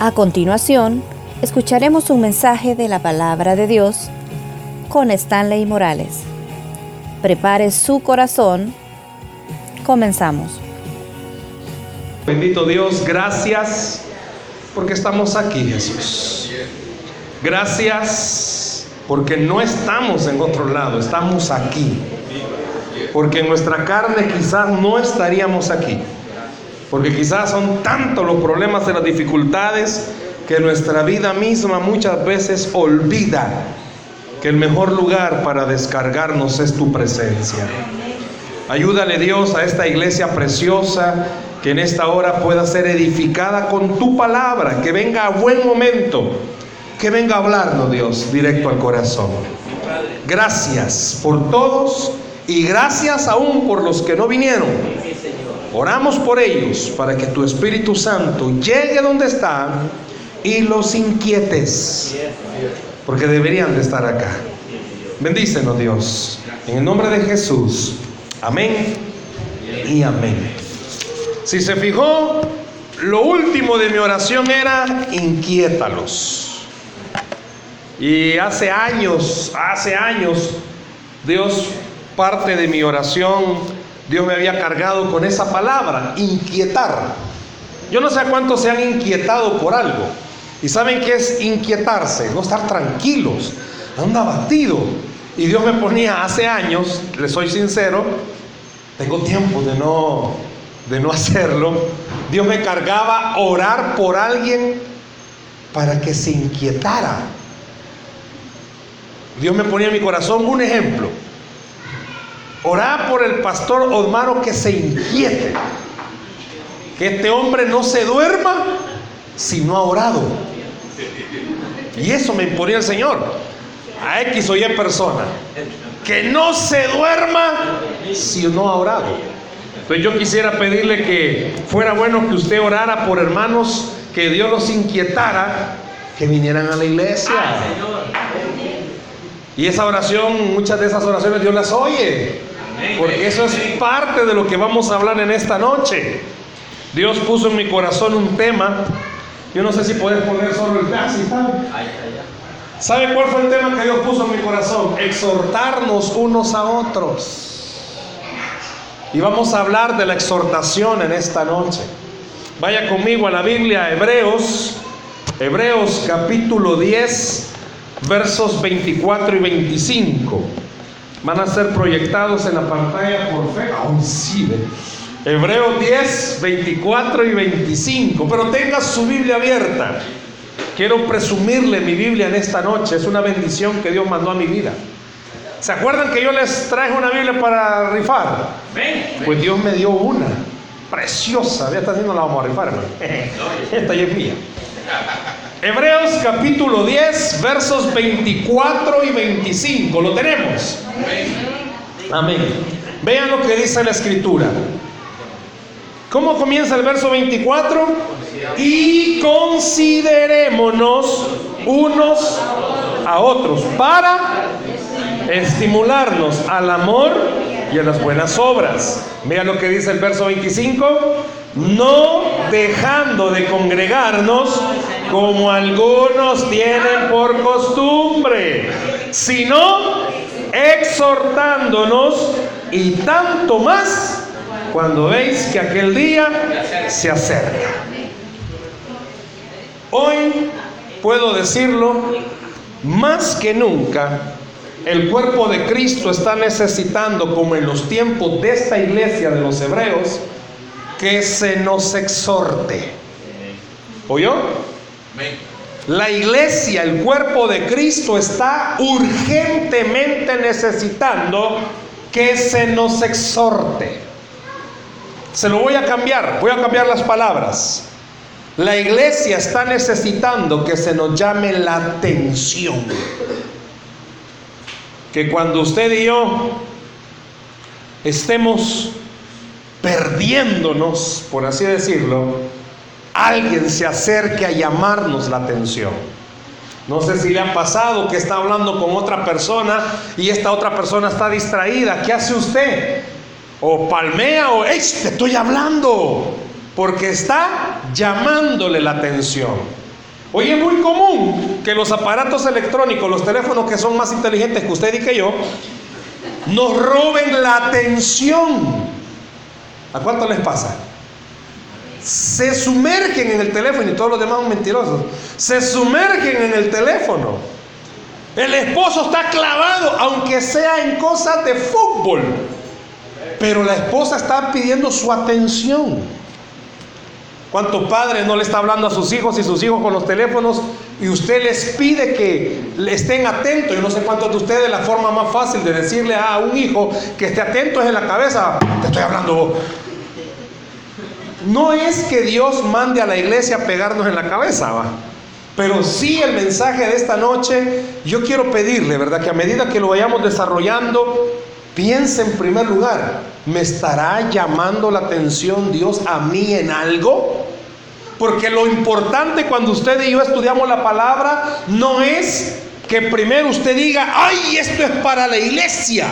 A continuación, escucharemos un mensaje de la Palabra de Dios con Stanley Morales. Prepare su corazón. Comenzamos. Bendito Dios, gracias porque estamos aquí, Jesús. Gracias porque no estamos en otro lado, estamos aquí. Porque en nuestra carne quizás no estaríamos aquí. Porque quizás son tantos los problemas y las dificultades que nuestra vida misma muchas veces olvida que el mejor lugar para descargarnos es tu presencia. Ayúdale, Dios, a esta iglesia preciosa que en esta hora pueda ser edificada con tu palabra, que venga a buen momento, que venga a hablarnos, Dios, directo al corazón. Gracias por todos y gracias aún por los que no vinieron. Oramos por ellos para que tu Espíritu Santo llegue donde están y los inquietes, porque deberían de estar acá. Bendícenos, Dios, en el nombre de Jesús. Amén y amén. Si se fijó, lo último de mi oración era inquiétalos. Y hace años, Dios, parte de mi oración, Dios me había cargado con esa palabra, inquietar. Yo no sé cuántos se han inquietado por algo. ¿Y saben qué es inquietarse? No estar tranquilos, anda abatido. Y Dios me ponía hace años, les soy sincero, tengo tiempo de no hacerlo. Dios me cargaba a orar por alguien para que se inquietara. Dios me ponía en mi corazón un ejemplo. Orá por el pastor Osmaro que se inquiete, que este hombre no se duerma si no ha orado. Y eso me imponía el Señor a X o Y persona, que no se duerma si no ha orado. Entonces yo quisiera pedirle que fuera bueno que usted orara por hermanos que Dios los inquietara, que vinieran a la iglesia. Y esa oración, muchas de esas oraciones Dios las oye, porque eso es parte de lo que vamos a hablar en esta noche. Dios puso en mi corazón un tema. Yo no sé si podés poner solo el tema, ¿sí? ¿Sabe cuál fue el tema que Dios puso en mi corazón? Exhortarnos unos a otros. Y vamos a hablar de la exhortación en esta noche. Vaya conmigo a la Biblia, Hebreos capítulo 10, versos 24 y 25. Van a ser proyectados en la pantalla por fe. Aún sí, Hebreos 10, 24 y 25. Pero tenga su Biblia abierta. Quiero presumirle mi Biblia en esta noche. Es una bendición que Dios mandó a mi vida. ¿Se acuerdan que yo les traje una Biblia para rifar? Pues Dios me dio una preciosa. Ya está haciendo, la vamos a rifar, hermano. Esta ya es mía. Hebreos capítulo 10, versos 24 y 25. ¿Lo tenemos? Amén. Vean lo que dice la Escritura. ¿Cómo comienza el verso 24? Y considerémonos unos a otros para estimularnos al amor y a las buenas obras. Vean lo que dice el verso 25. No dejando de congregarnos como algunos tienen por costumbre, sino exhortándonos, y tanto más cuando veis que aquel día se acerca. Hoy puedo decirlo, más que nunca el cuerpo de Cristo está necesitando, como en los tiempos de esta iglesia de los hebreos, que se nos exhorte. ¿Oyó? La iglesia, el cuerpo de Cristo, está urgentemente necesitando que se nos exhorte. Se lo voy a cambiar las palabras. La iglesia está necesitando que se nos llame la atención. Que cuando usted y yo estemos perdiéndonos, por así decirlo, alguien se acerque a llamarnos la atención. No sé si le ha pasado que está hablando con otra persona y esta otra persona está distraída. ¿Qué hace usted? O palmea o ¡ey! Te estoy hablando, porque está llamándole la atención. Hoy es muy común que los aparatos electrónicos, los teléfonos que son más inteligentes que usted y que yo, nos roben la atención. ¿A cuánto les pasa? Se sumergen en el teléfono, y todos los demás son mentirosos. Se sumergen en el teléfono. El esposo está clavado, aunque sea en cosas de fútbol, pero la esposa está pidiendo su atención. ¿Cuántos padres no le está hablando a sus hijos y sus hijos con los teléfonos y usted les pide que estén atentos? Yo no sé cuántos de ustedes, la forma más fácil de decirle a un hijo que esté atento es en la cabeza: te estoy hablando vos. No es que Dios mande a la iglesia a pegarnos en la cabeza, va. Pero sí, el mensaje de esta noche, yo quiero pedirle, ¿verdad?, que a medida que lo vayamos desarrollando, piense en primer lugar: ¿me estará llamando la atención Dios a mí en algo? Porque lo importante cuando usted y yo estudiamos la palabra no es que primero usted diga: ¡ay, esto es para la iglesia!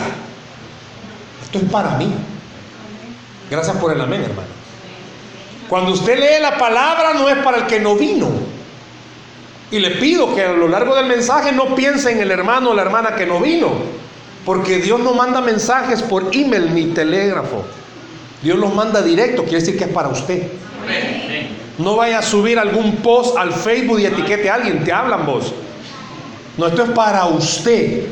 Esto es para mí. Gracias por el amén, hermano. Cuando usted lee la palabra, no es para el que no vino. Y le pido que a lo largo del mensaje no piense en el hermano o la hermana que no vino, porque Dios no manda mensajes por email ni telégrafo. Dios los manda directo, quiere decir que es para usted. No vaya a subir algún post al Facebook y etiquete a alguien, te hablan vos. No, esto es para usted.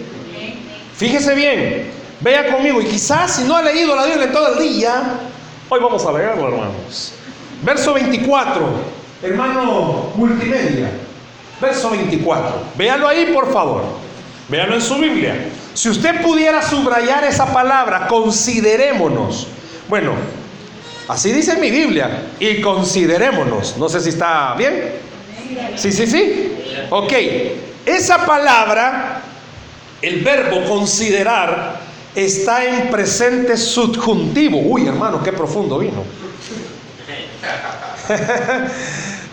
Fíjese bien, vea conmigo, y quizás si no ha leído la Biblia todo el día, hoy vamos a leerlo, hermanos. Verso 24, hermano multimedia. Verso 24, véalo ahí por favor, véalo en su Biblia. Si usted pudiera subrayar esa palabra, considerémonos. Bueno, así dice mi Biblia, y considerémonos. No sé si está bien. Sí. Ok, esa palabra, el verbo considerar, está en presente subjuntivo. Uy, hermano, qué profundo vino.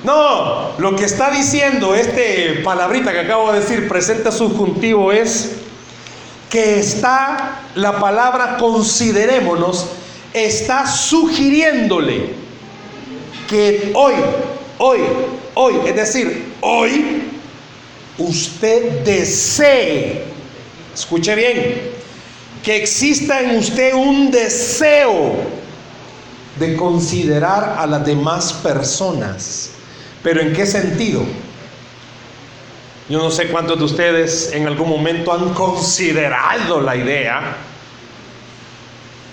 No, lo que está diciendo esta palabrita que acabo de decir, presente subjuntivo, es que está, la palabra considerémonos está sugiriéndole que hoy, es decir, hoy usted desee, escuche bien, que exista en usted un deseo de considerar a las demás personas. ¿Pero en qué sentido? Yo no sé cuántos de ustedes en algún momento han considerado la idea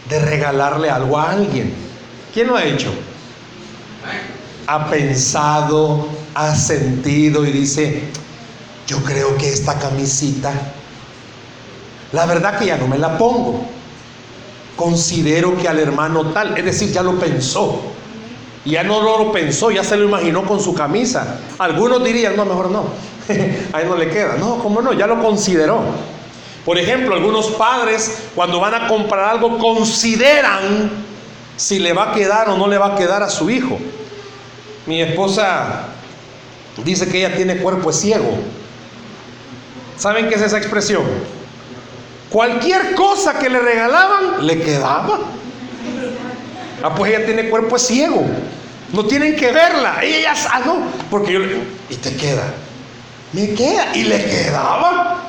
de regalarle algo a alguien. ¿Quién lo ha hecho? Ha pensado, ha sentido y dice: yo creo que esta camisita, la verdad que ya no me la pongo. Considero que al hermano tal, es decir, ya lo pensó. Ya no lo pensó, ya se lo imaginó con su camisa. Algunos dirían: no, mejor no. Ahí no le queda. No, ¿cómo no? Ya lo consideró. Por ejemplo, algunos padres cuando van a comprar algo consideran si le va a quedar o no le va a quedar a su hijo. Mi esposa dice que ella tiene cuerpo ciego. ¿Saben qué es esa expresión? Cualquier cosa que le regalaban, le quedaba. Ah, pues ella tiene cuerpo ciego. No tienen que verla. Ella ya no, porque yo le digo: y te queda. Me queda. Y le quedaba.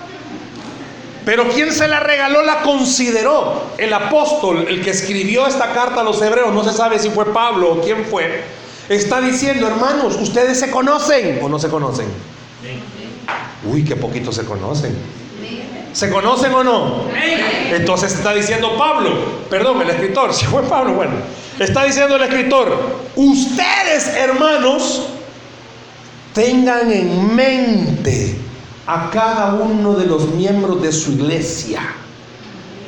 Pero quien se la regaló la consideró. El apóstol, el que escribió esta carta a los hebreos, no se sabe si fue Pablo o quién fue, está diciendo: hermanos, ¿ustedes se conocen o no se conocen? Uy, qué poquito se conocen. ¿Se conocen o no? Entonces está diciendo Pablo, perdón, el escritor, si fue Pablo, bueno, está diciendo el escritor: ustedes, hermanos, tengan en mente a cada uno de los miembros de su iglesia.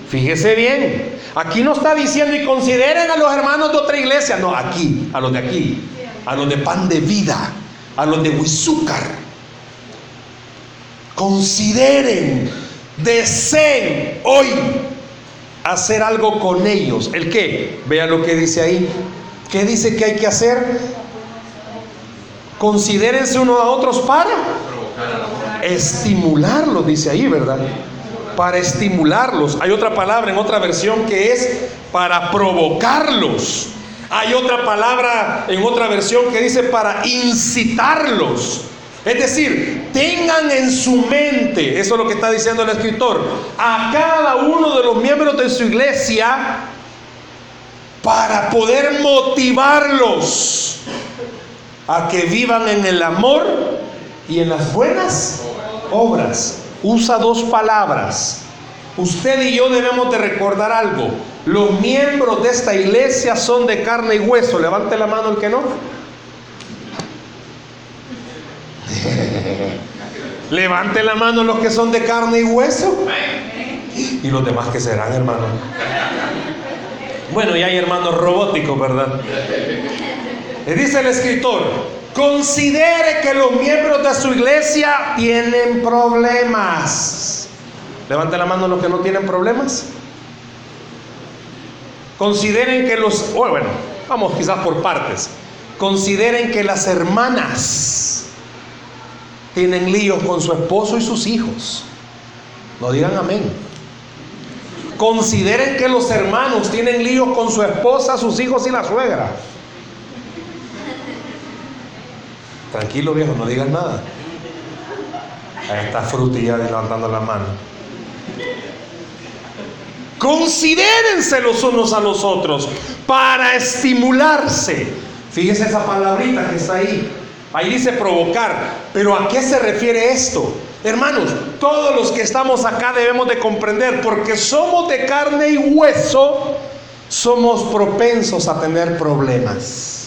Fíjese bien, aquí no está diciendo: y consideren a los hermanos de otra iglesia. No, aquí, a los de Pan de Vida, a los de Huizúcar. Consideren, deseen hoy hacer algo con ellos. ¿El qué? Vean lo que dice ahí. ¿Qué dice que hay que hacer? Considérense unos a otros para estimularlos, dice ahí, ¿verdad? Para estimularlos. Hay otra palabra en otra versión que es para provocarlos. Hay otra palabra en otra versión que dice para incitarlos. Es decir, tengan en su mente, eso es lo que está diciendo el escritor, a cada uno de los miembros de su iglesia para poder motivarlos a que vivan en el amor y en las buenas obras. Usa dos palabras. Usted y yo debemos de recordar algo. Los miembros de esta iglesia son de carne y hueso. Levante la mano el que no. Levante la mano los que son de carne y hueso. Y los demás que serán, hermano. Bueno, y hay hermanos robóticos, ¿verdad? Le dice el escritor: considere que los miembros de su iglesia tienen problemas. Levante la mano los que no tienen problemas. Consideren que los... Bueno, vamos quizás por partes. Consideren que las hermanas tienen líos con su esposo y sus hijos. No digan amén. Consideren que los hermanos tienen líos con su esposa, sus hijos y la suegra. Tranquilo, viejo, no digas nada. Ahí está Fruti ya levantando la mano. Considérense los unos a los otros para estimularse. Fíjese esa palabrita que está ahí. Ahí dice provocar. ¿Pero a qué se refiere esto? Hermanos, todos los que estamos acá debemos de comprender, porque somos de carne y hueso, somos propensos a tener problemas.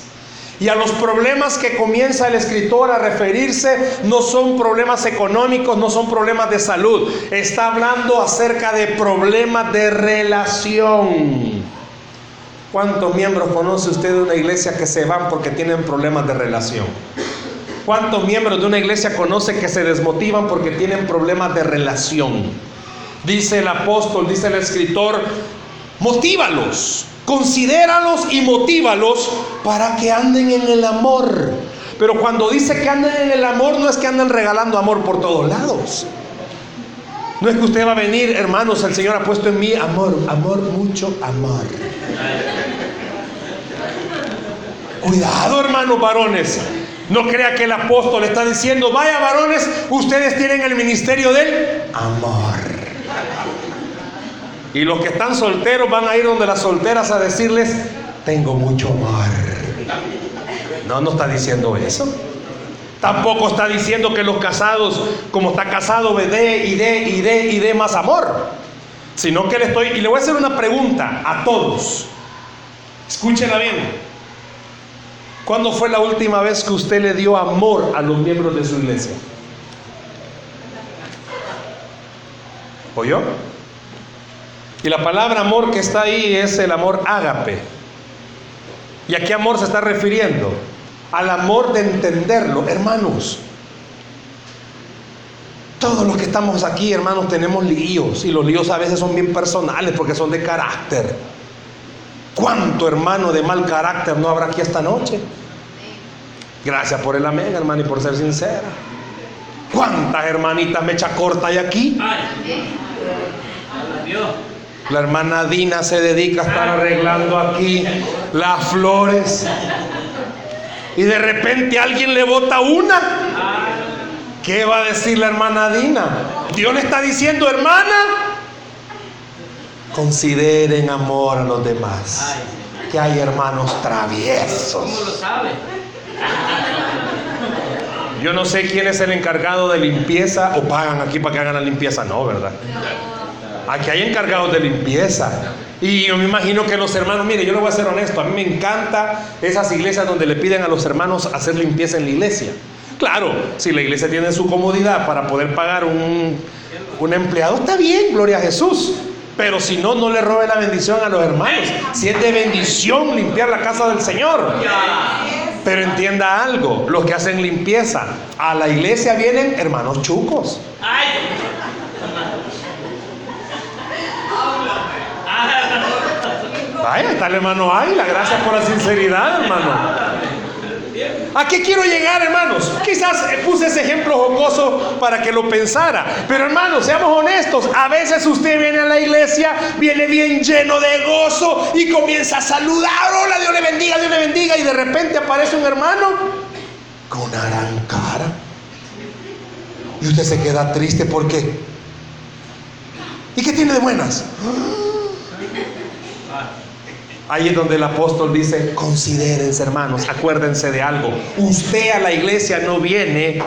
Y a los problemas que comienza el escritor a referirse no son problemas económicos, no son problemas de salud. Está hablando acerca de problemas de relación. ¿Cuántos miembros conoce usted de una iglesia que se van porque tienen problemas de relación? ¿Cuántos miembros de una iglesia conoce que se desmotivan porque tienen problemas de relación? Dice el apóstol, dice el escritor, motívalos. Considéralos y motívalos para que anden en el amor. Pero cuando dice que anden en el amor, no es que anden regalando amor por todos lados. No es que usted va a venir, hermanos, el Señor ha puesto en mí amor, amor, mucho amor. Cuidado, hermanos varones. No crea que el apóstol está diciendo: vaya varones, ustedes tienen el ministerio del amor. Y los que están solteros van a ir donde las solteras a decirles: tengo mucho amor. No, no está diciendo eso. Tampoco está diciendo que los casados, como está casado, me dé y dé más amor. Sino que y le voy a hacer una pregunta a todos. Escúchenla bien. ¿Cuándo fue la última vez que usted le dio amor a los miembros de su iglesia? ¿Oyó? Y la palabra amor que está ahí es el amor ágape. ¿Y a qué amor se está refiriendo? Al amor de entenderlo. Hermanos, todos los que estamos aquí, hermanos, tenemos líos. Y los líos a veces son bien personales porque son de carácter. ¿Cuánto hermano de mal carácter no habrá aquí esta noche? Gracias por el amén, hermano, y por ser sincera. ¿Cuántas hermanitas mecha corta hay aquí? La hermana Dina se dedica a estar arreglando aquí las flores y de repente alguien le bota una. ¿Qué va a decir la hermana Dina? Dios le está diciendo: hermana, consideren amor a los demás, que hay hermanos traviesos. ¿Cómo lo sabe? Yo no sé quién es el encargado de limpieza, o pagan aquí para que hagan la limpieza, no, ¿verdad? Aquí hay encargados de limpieza. Y yo me imagino que los hermanos, mire, yo le voy a ser honesto, a mí me encanta esas iglesias donde le piden a los hermanos hacer limpieza en la iglesia. Claro, si la iglesia tiene su comodidad para poder pagar un empleado, está bien, gloria a Jesús. Pero si no, no le robe la bendición a los hermanos. Si es de bendición limpiar la casa del Señor. Pero entienda algo, los que hacen limpieza a la iglesia vienen hermanos chucos. ¡Ay! Vaya, está el hermano Águila, gracias por la sinceridad, hermano. ¿A qué quiero llegar, hermanos? Quizás puse ese ejemplo jocoso para que lo pensara. Pero, hermanos, seamos honestos. A veces usted viene a la iglesia, viene bien lleno de gozo y comienza a saludar. Hola, Dios le bendiga, Dios le bendiga. Y de repente aparece un hermano con una gran cara. y usted se queda triste. ¿Por qué? ¿Y qué tiene de buenas? Ahí es donde el apóstol dice: considérense, hermanos, acuérdense de algo. Usted a la iglesia no viene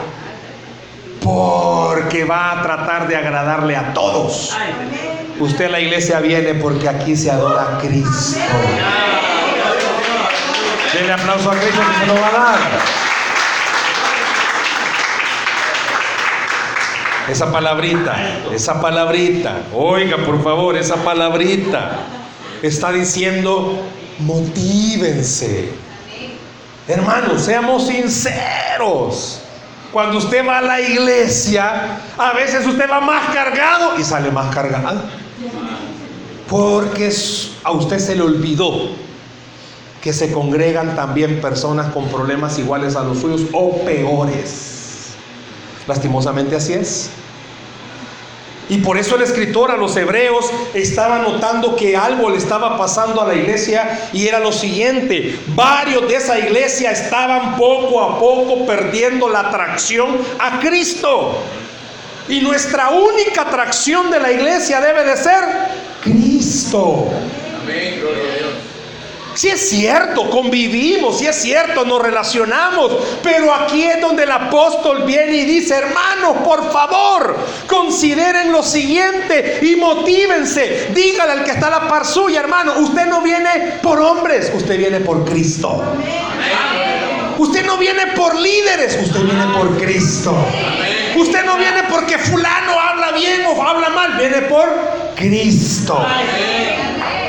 porque va a tratar de agradarle a todos. Usted a la iglesia viene porque aquí se adora a Cristo. Denle aplauso a Cristo, que se lo va a dar. Esa palabrita, oiga por favor, esa palabrita está diciendo: motívense. Hermanos, seamos sinceros. Cuando usted va a la iglesia, a veces usted va más cargado y sale más cargado, porque a usted se le olvidó que se congregan también personas con problemas iguales a los suyos o peores. Lastimosamente así es. Y por eso el escritor a los hebreos estaba notando que algo le estaba pasando a la iglesia, y era lo siguiente: varios de esa iglesia estaban poco a poco perdiendo la atracción a Cristo. Y nuestra única atracción de la iglesia debe de ser Cristo. Amén, gloria a Dios. Sí es cierto, convivimos, sí es cierto, nos relacionamos, pero aquí es donde el apóstol viene y dice: hermanos, por favor, consideren lo siguiente y motívense. Dígale al que está a la par suya: hermano, usted no viene por hombres, usted viene por Cristo. Usted no viene por líderes, usted viene por Cristo. Usted no viene porque fulano habla bien o habla mal, viene por Cristo.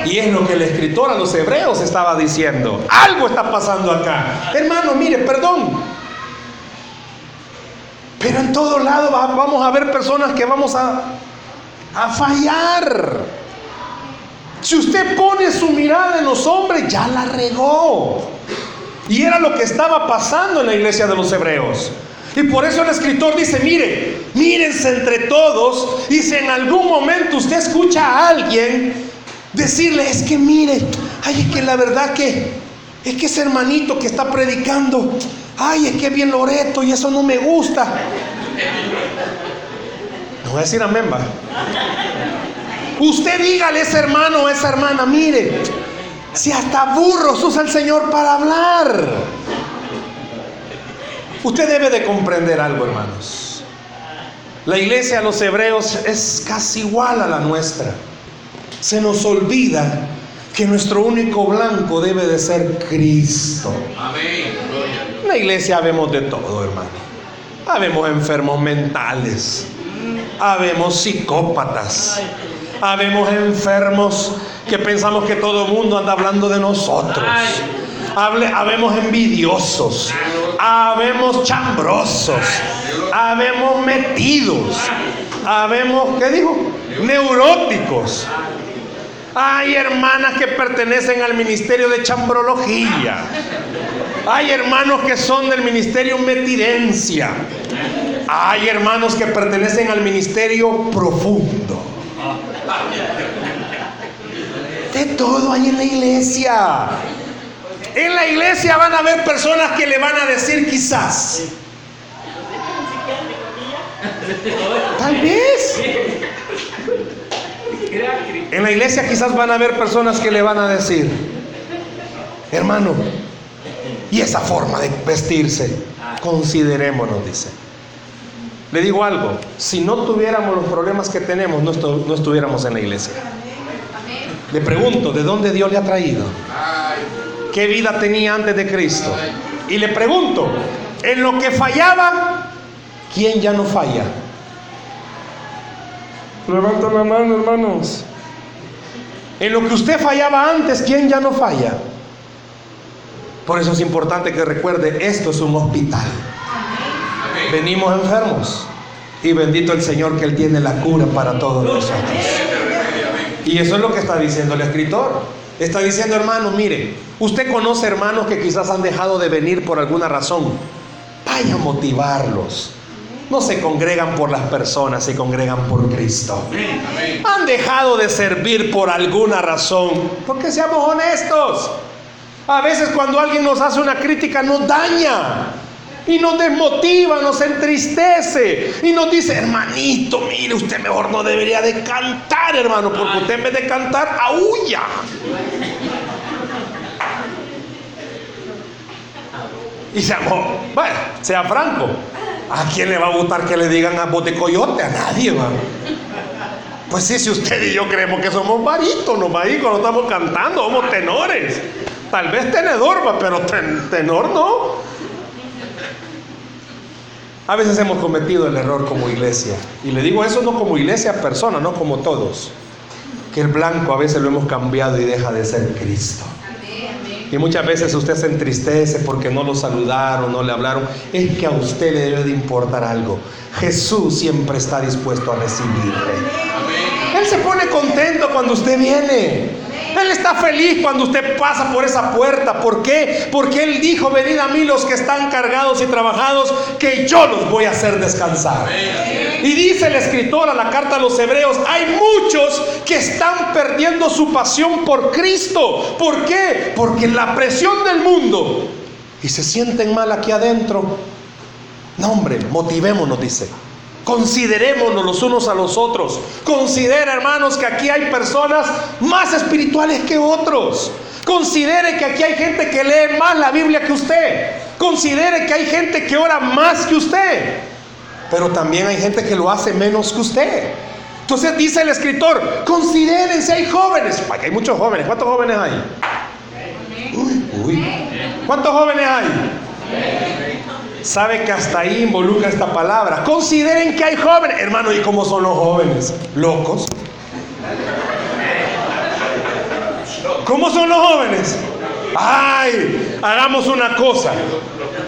Y es lo que el escritor a los hebreos estaba diciendo. Algo está pasando acá. Hermano, mire, perdón, pero en todo lado vamos a ver personas que vamos a fallar. Si usted pone su mirada en los hombres, ya la regó. Y era lo que estaba pasando en la iglesia de los hebreos. Y por eso el escritor dice: mire, mírense entre todos. Y si en algún momento usted escucha a alguien decirle: es que mire, ay, es que la verdad que es que ese hermanito que está predicando, ay, es que es bien loreto y eso no me gusta. No voy a decir amén, va. Usted dígale a ese hermano o a esa hermana: mire, si hasta burros usa el Señor para hablar. Usted debe de comprender algo, hermanos. La iglesia de los hebreos es casi igual a la nuestra. Se nos olvida que nuestro único blanco debe de ser Cristo. Amén. En la iglesia habemos de todo, hermano. Habemos enfermos mentales, habemos psicópatas, habemos enfermos que pensamos que todo el mundo anda hablando de nosotros, habemos envidiosos, habemos chambrosos, habemos metidos, habemos, ¿qué dijo? Neuróticos. Hay hermanas que pertenecen al ministerio de chambrología. Hay hermanos que son del ministerio metidencia. Hay hermanos que pertenecen al ministerio profundo. De todo hay en la iglesia. En la iglesia van a haber personas que le van a decir quizás. Tal vez. En la iglesia quizás van a haber personas que le van a decir: hermano, y esa forma de vestirse, considerémonos, dice. Le digo algo: si no tuviéramos los problemas que tenemos, no estuviéramos en la iglesia. Le pregunto: ¿de dónde Dios le ha traído? ¿Qué vida tenía antes de Cristo? Y le pregunto: en lo que fallaba, ¿quién ya no falla? Levanta la mano, hermanos. En lo que usted fallaba antes, ¿quién ya no falla? Por eso es importante que recuerde: esto es un hospital. Amén. Venimos enfermos, y bendito el Señor que Él tiene la cura para todos nosotros. Y eso es lo que está diciendo el escritor. Está diciendo: hermanos, mire, usted conoce hermanos que quizás han dejado de venir por alguna razón. Vaya a motivarlos. No se congregan por las personas, se congregan por Cristo. Han dejado de servir por alguna razón, porque seamos honestos. A veces cuando alguien nos hace una crítica nos daña, y nos desmotiva, nos entristece y nos dice: hermanito, mire, usted mejor no debería de cantar, hermano, porque usted en vez de cantar aúlla. Y bueno, sea franco, ¿a quién le va a gustar que le digan a voz de coyote? A nadie, va. Pues sí, si usted y yo creemos que somos barítonos, va, ahí cuando estamos cantando, somos tenores. Tal vez tenedor, va, pero tenor no. A veces hemos cometido el error como iglesia, y le digo eso no como iglesia persona, no como todos, que el blanco a veces lo hemos cambiado y deja de ser Cristo. Y muchas veces usted se entristece porque no lo saludaron, no le hablaron. Es que a usted le debe de importar algo. Jesús siempre está dispuesto a recibirle. Él se pone contento cuando usted viene. Él está feliz cuando usted pasa por esa puerta. ¿Por qué? Porque Él dijo: venid a mí los que están cargados y trabajados, que yo los voy a hacer descansar. Y dice el escritor a la carta a los hebreos: hay muchos que están perdiendo su pasión por Cristo. ¿Por qué? Porque la presión del mundo, y se sienten mal aquí adentro. No, hombre, motivémonos, dice. Considerémonos los unos a los otros. Considera, hermanos, que aquí hay personas más espirituales que otros. Considere que aquí hay gente que lee más la Biblia que usted. Considere que hay gente que ora más que usted. Pero también hay gente que lo hace menos que usted. Entonces dice el escritor: considérense, hay jóvenes. Aquí hay muchos jóvenes. ¿Cuántos jóvenes hay? ¿Cuántos jóvenes hay? Sabe que hasta ahí involucra esta palabra. Consideren que hay jóvenes. Hermano, ¿y cómo son los jóvenes? ¿Locos? ¿Cómo son los jóvenes? ¡Ay! Hagamos una cosa.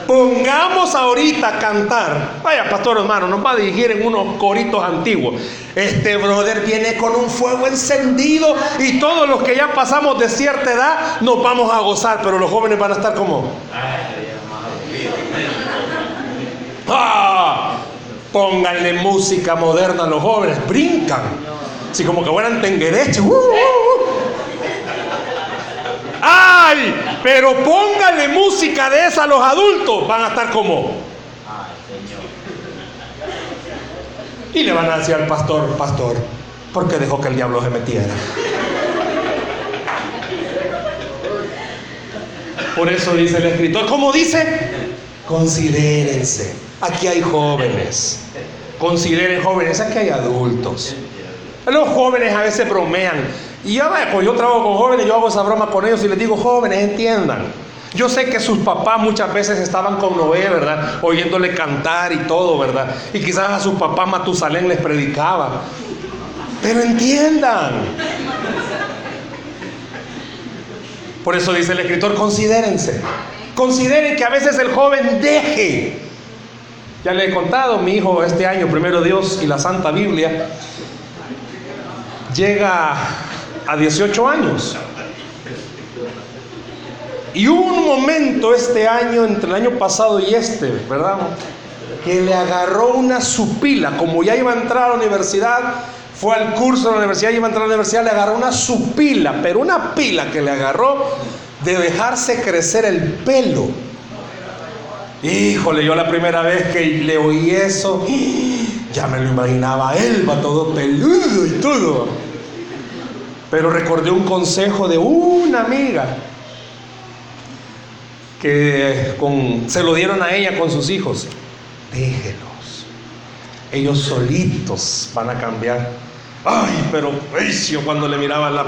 Pongamos ahorita a cantar. Vaya, pastor, hermano, nos va a dirigir en unos coritos antiguos. Este brother viene con un fuego encendido, y todos los que ya pasamos de cierta edad nos vamos a gozar. Pero los jóvenes van a estar como... ¡Ah! Pónganle música moderna a los jóvenes, brincan. Así como que fueran tenguereches. ¡Ay! Pero pónganle música de esa a los adultos. Van a estar como... Y le van a decir al pastor: pastor, ¿por qué dejó que el diablo se metiera? Por eso dice el escritor, como dice... Considérense, aquí hay jóvenes. Consideren, jóvenes, aquí hay adultos. Los jóvenes a veces bromean. Y ya vaya, pues yo trabajo con jóvenes, yo hago esa broma con ellos y les digo: jóvenes, entiendan. Yo sé que sus papás muchas veces estaban con Noé, ¿verdad? Oyéndole cantar y todo, ¿verdad? Y quizás a sus papás Matusalén les predicaba. Pero entiendan. Por eso dice el escritor: considérense. Consideren que a veces el joven deje. Ya le he contado, mi hijo este año, primero Dios y la Santa Biblia, llega a 18 años. Y hubo un momento este año, entre el año pasado y este, ¿verdad?, que le agarró una supila. Como ya iba a entrar a la universidad, fue al curso de la universidad, iba a entrar a la universidad, le agarró una supila, pero una pila que le agarró de dejarse crecer el pelo. Híjole, yo la primera vez que le oí eso, ya me lo imaginaba él, va todo peludo y todo. Pero recordé un consejo de una amiga que se lo dieron a ella con sus hijos: déjelos, ellos solitos van a cambiar. Ay, pero precio cuando le miraba la...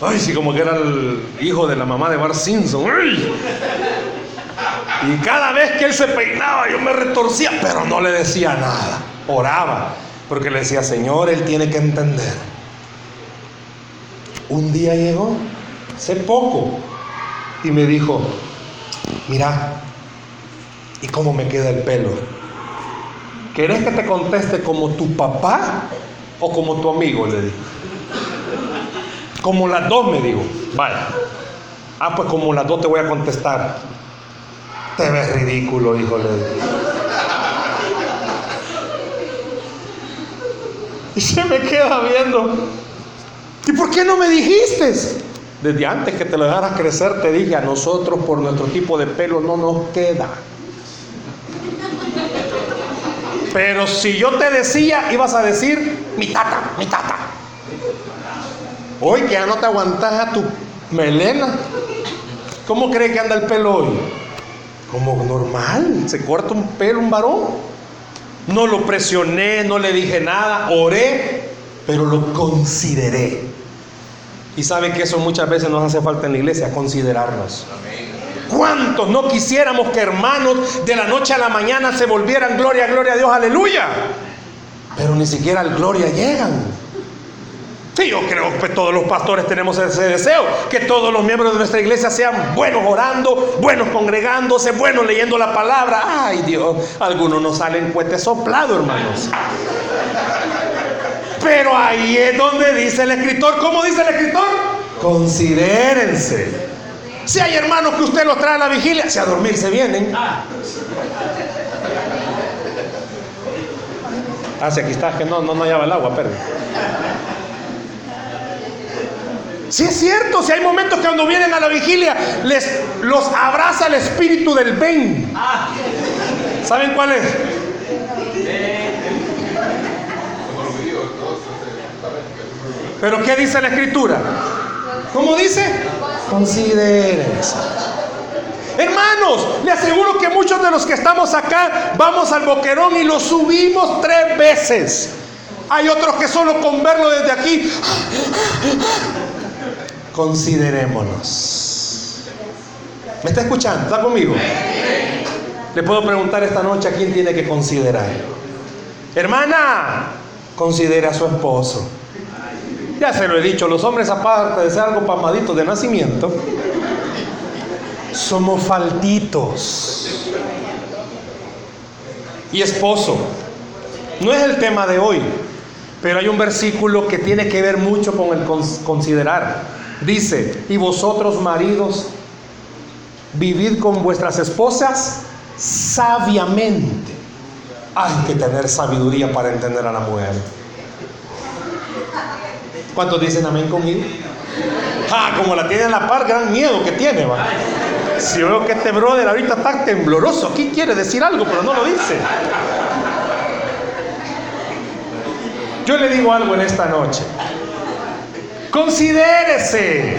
Ay, sí, como que era el hijo de la mamá de Bart Simpson. ¡Ay! Y cada vez que él se peinaba yo me retorcía, pero no le decía nada. Oraba, porque le decía: Señor, él tiene que entender. Un día llegó, hace poco, y me dijo: mira, ¿y cómo me queda el pelo? ¿Querés que te conteste como tu papá o como tu amigo? Le dije. Como las dos, me digo. Vale. Ah, pues como las dos te voy a contestar. Te ves ridículo, híjole. Y se me queda viendo. ¿Y por qué no me dijiste? Desde antes que te lo dejaras crecer, te dije: a nosotros por nuestro tipo de pelo no nos queda. Pero si yo te decía, ibas a decir, mi tata, mi tata. Hoy que ya no te aguantas a tu melena. ¿Cómo cree que anda el pelo hoy? Como normal, se corta un pelo un varón. No lo presioné, no le dije nada, oré, pero lo consideré. Y sabe que eso muchas veces nos hace falta en la iglesia, considerarnos. ¿Cuántos no quisiéramos que hermanos de la noche a la mañana se volvieran gloria, gloria a Dios, aleluya? Pero ni siquiera al gloria llegan. Sí, yo creo que todos los pastores tenemos ese deseo, que todos los miembros de nuestra iglesia sean buenos orando, buenos congregándose, buenos leyendo la palabra. Ay, Dios, algunos no salen cohete soplado, hermanos. Pero ahí es donde dice el escritor, ¿cómo dice el escritor? Considérense. Si hay hermanos que usted los trae a la vigilia, si a dormir se vienen. Si aquí está, que no lleva el agua, perdón. Sí es cierto, si hay momentos que cuando vienen a la vigilia los abraza el espíritu del ven. ¿Saben cuál es? ¿Pero qué dice la escritura? ¿Cómo dice? Considérense. Hermanos, le aseguro que muchos de los que estamos acá vamos al boquerón y lo subimos 3 veces. Hay otros que solo con verlo desde aquí... Considerémonos. ¿Me está escuchando? ¿Está conmigo? Le puedo preguntar esta noche a quién tiene que considerar. Hermana, considere a su esposo. Ya se lo he dicho, los hombres, aparte de ser algo pamaditos de nacimiento, somos falditos. Y esposo, no es el tema de hoy, pero hay un versículo que tiene que ver mucho con el considerar. Dice, y vosotros maridos, vivid con vuestras esposas sabiamente. Hay que tener sabiduría para entender a la mujer. ¿Cuántos dicen amén conmigo? Ah, como la tiene en la par, gran miedo que tiene, va. Si yo veo que este brother ahorita está tembloroso, aquí quiere decir algo, pero no lo dice. Yo le digo algo en esta noche. Considérese,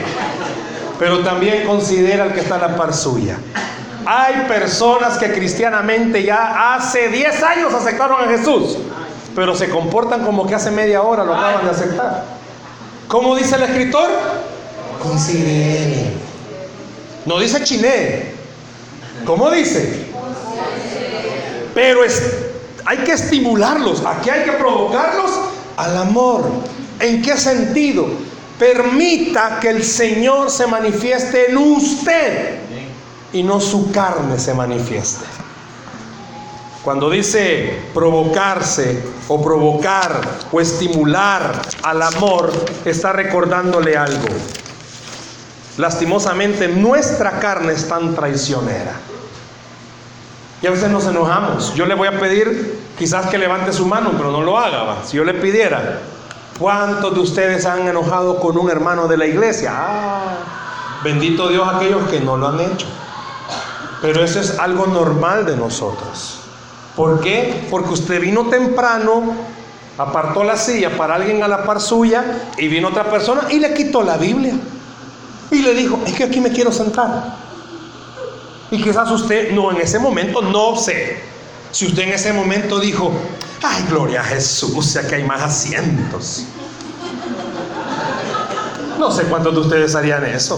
pero también considera al que está a la par suya. Hay personas que cristianamente ya hace 10 años aceptaron a Jesús, pero se comportan como que hace media hora lo acaban de aceptar. ¿Cómo dice el escritor? Considere. No dice chiné. ¿Cómo dice? Pero hay que estimularlos, aquí hay que provocarlos al amor. ¿En qué sentido? Permita que el Señor se manifieste en usted y no su carne se manifieste. Cuando dice provocarse o provocar o estimular al amor, está recordándole algo. Lastimosamente, nuestra carne es tan traicionera. Y a veces nos enojamos. Yo le voy a pedir quizás que levante su mano, pero no lo haga, ¿va? Si yo le pidiera... ¿Cuántos de ustedes han enojado con un hermano de la iglesia? Ah, bendito Dios aquellos que no lo han hecho. Pero eso es algo normal de nosotros. ¿Por qué? Porque usted vino temprano, apartó la silla para alguien a la par suya y vino otra persona y le quitó la Biblia. Y le dijo, es que aquí me quiero sentar. Y quizás usted, no, en ese momento, no sé. Si usted en ese momento dijo... Ay, gloria a Jesús, aquí hay más asientos. No sé cuántos de ustedes harían eso.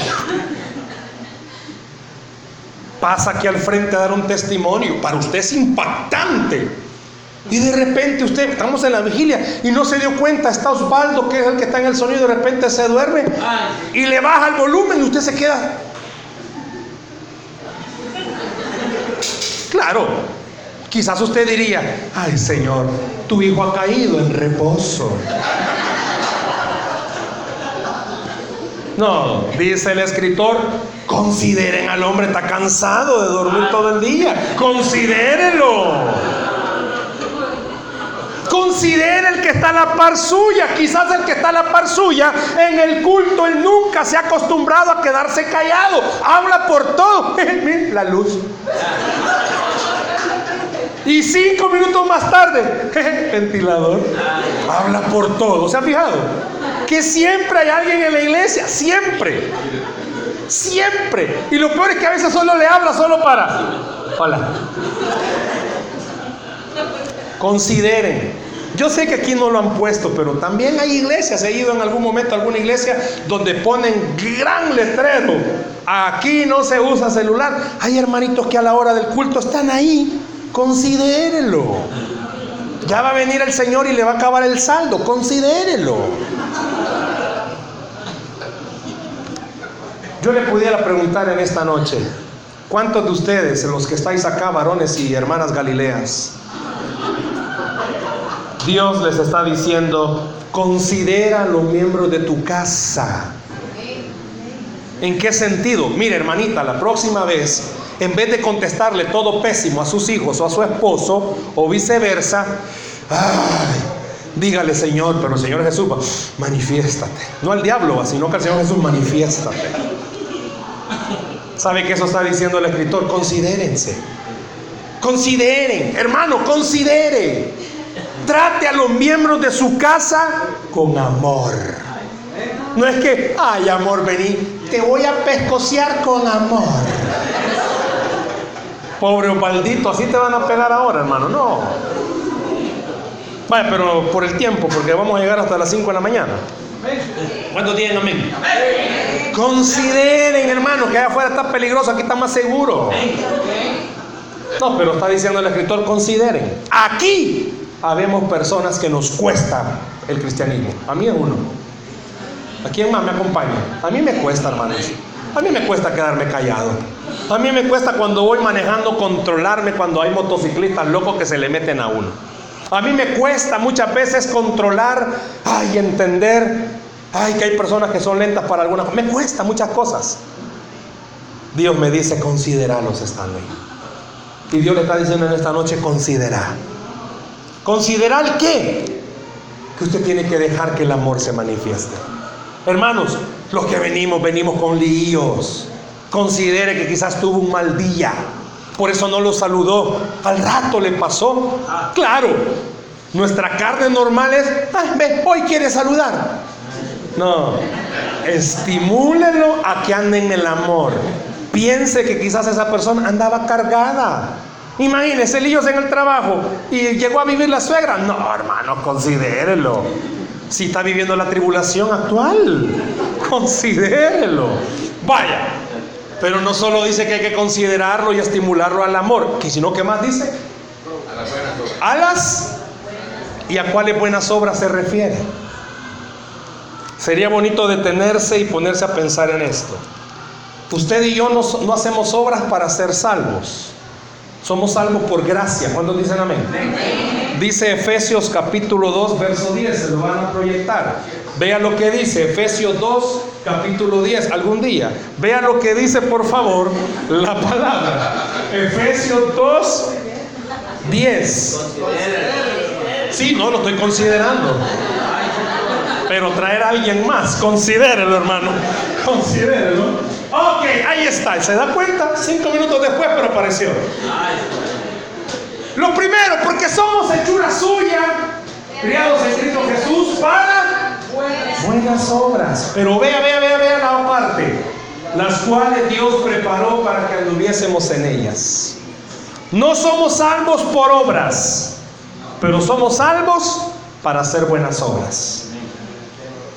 Pasa aquí al frente a dar un testimonio. Para usted es impactante. Y de repente usted, estamos en la vigilia y no se dio cuenta, está Osvaldo, que es el que está en el sonido, y de repente se duerme y le baja el volumen y usted se queda. Claro. Quizás usted diría, ay Señor, tu hijo ha caído en reposo. No, dice el escritor, consideren al hombre, está cansado de dormir todo el día. Considérenlo. Considere el que está a la par suya. Quizás el que está a la par suya en el culto, él nunca se ha acostumbrado a quedarse callado. Habla por todo. La luz. Y 5 minutos más tarde, ventilador, habla por todo. ¿Se han fijado? Que siempre hay alguien en la iglesia, siempre. Siempre. Y lo peor es que a veces solo le habla, solo para... Hola. Consideren. Yo sé que aquí no lo han puesto, pero también hay iglesias. He ido en algún momento a alguna iglesia donde ponen gran letrero: aquí no se usa celular. Hay hermanitos que a la hora del culto están ahí. Considérenlo. Ya va a venir el Señor y le va a acabar el saldo. Considérenlo. Yo le pudiera preguntar en esta noche: ¿cuántos de ustedes, los que estáis acá, varones y hermanas galileas, Dios les está diciendo: considera a los miembros de tu casa? ¿En qué sentido? Mire, hermanita, la próxima vez, en vez de contestarle todo pésimo a sus hijos o a su esposo o viceversa, dígale: Señor, pero Señor Jesús, manifiéstate. No al diablo, sino que al Señor Jesús, manifiéstate. ¿Sabe que eso está diciendo el escritor? Considérense. Consideren, hermano, consideren. Trate a los miembros de su casa con amor. No es que, ay, amor, vení, te voy a pescociar con amor. Pobre Osvaldito, así te van a pegar ahora, hermano. No. Vaya, pero por el tiempo, porque vamos a llegar hasta las 5 de la mañana. ¿Cuántos tienen amén? Consideren, hermano, que allá afuera está peligroso, aquí está más seguro. No, pero está diciendo el escritor: consideren. Aquí habemos personas que nos cuesta el cristianismo. A mí es uno. ¿A quién más me acompaña? A mí me cuesta, hermanos. A mí me cuesta quedarme callado. A mí me cuesta, cuando voy manejando, controlarme cuando hay motociclistas locos que se le meten a uno. A mí me cuesta muchas veces controlar, entender, que hay personas que son lentas para algunas cosas. Me cuesta muchas cosas. Dios me dice: considéralos, Stanley. Y Dios le está diciendo en esta noche: considera. ¿Considerar qué? Que usted tiene que dejar que el amor se manifieste. Hermanos, los que venimos con líos. Considere que quizás tuvo un mal día, por eso no lo saludó, al rato le pasó. Claro, nuestra carne normal es: hoy quiere saludar. No, estimúlenlo a que ande en el amor. Piense que quizás esa persona andaba cargada. Imagínese, líos en el trabajo, y llegó a vivir la suegra. No, hermano, considérelo. Si está viviendo la tribulación actual, considérelo. Vaya, pero no solo dice que hay que considerarlo y estimularlo al amor, sino que más dice: a las buenas obras. ¿Y a cuáles buenas obras se refiere? Sería bonito detenerse y ponerse a pensar en esto. Usted y yo no hacemos obras para ser salvos. Somos salvos por gracia. ¿Cuántos dicen amén? Dice Efesios capítulo 2, verso 10. Se lo van a proyectar. Vea lo que dice Efesios 2, capítulo 10. Algún día. Vea lo que dice, por favor, la palabra. Efesios 2, 10. Sí, no, lo estoy considerando. Pero traer a alguien más. Considérelo, hermano. Considérelo. Ok, ahí está. ¿Se da cuenta? 5 minutos después, pero apareció. Lo primero, porque somos hechura suya, criados en Cristo Jesús para buenas obras. Pero vea la parte: las cuales Dios preparó para que anduviésemos en ellas. No somos salvos por obras, pero somos salvos para hacer buenas obras.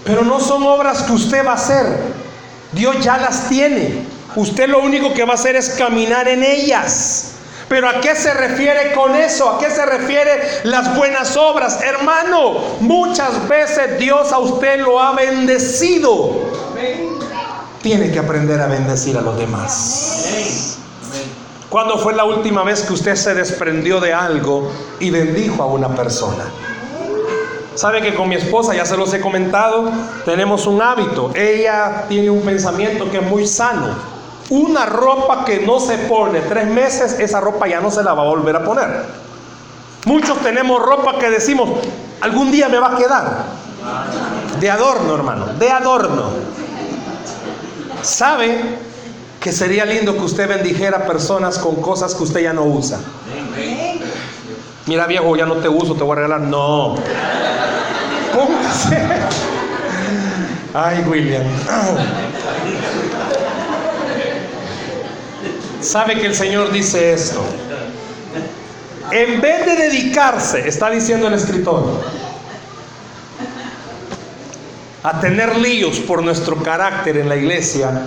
Pero no son obras que usted va a hacer. Dios ya las tiene. Usted lo único que va a hacer es caminar en ellas. ¿Pero a qué se refiere con eso? ¿A qué se refiere las buenas obras? Hermano, muchas veces Dios a usted lo ha bendecido. Tiene que aprender a bendecir a los demás. ¿Cuándo fue la última vez que usted se desprendió de algo y bendijo a una persona? Sabe que con mi esposa, ya se los he comentado, tenemos un hábito. Ella tiene un pensamiento que es muy sano: una ropa que no se pone 3 meses, esa ropa ya no se la va a volver a poner. Muchos tenemos ropa que decimos: algún día me va a quedar. De adorno, hermano, de adorno. Sabe que sería lindo que usted bendijera a personas con cosas que usted ya no usa. mira viejo, ya no te uso, te voy a regalar. No. Póngase. Ay, William. Sabe que el Señor dice esto. En vez de dedicarse, está diciendo el escritor, a tener líos por nuestro carácter en la iglesia,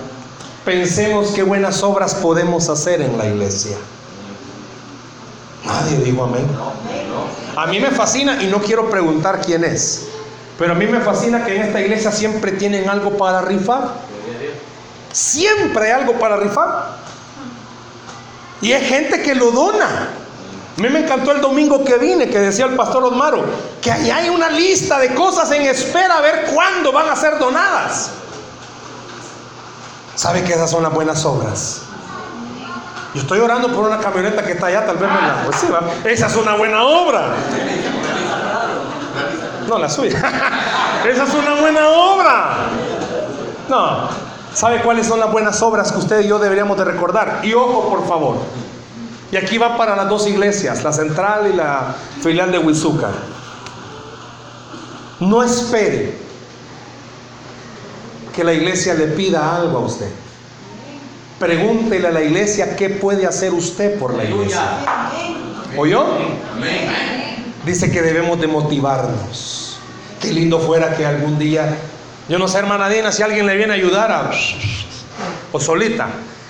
pensemos qué buenas obras podemos hacer en la iglesia. Nadie dijo amén. A mí me fascina, y no quiero preguntar quién es, pero a mí me fascina que en esta iglesia siempre tienen algo para rifar. Siempre hay algo para rifar. Y hay gente que lo dona. A mí me encantó el domingo que vine, que decía el pastor Osmaro, que ahí hay una lista de cosas en espera a ver cuándo van a ser donadas. ¿Sabe que esas son las buenas obras? Yo estoy orando por una camioneta que está allá, tal vez me la reciba. Esa es una buena obra. No, la suya. Esa es una buena obra. No. ¿Sabe cuáles son las buenas obras que usted y yo deberíamos de recordar? Y ojo, por favor. Y aquí va para las dos iglesias, la central y la filial de Huizuca. No espere que la iglesia le pida algo a usted. Pregúntele a la iglesia qué puede hacer usted por la iglesia. ¿Oyó? Dice que debemos de motivarnos. Qué lindo fuera que algún día, yo no sé, hermana Dina, si alguien le viene a ayudar a, o solita.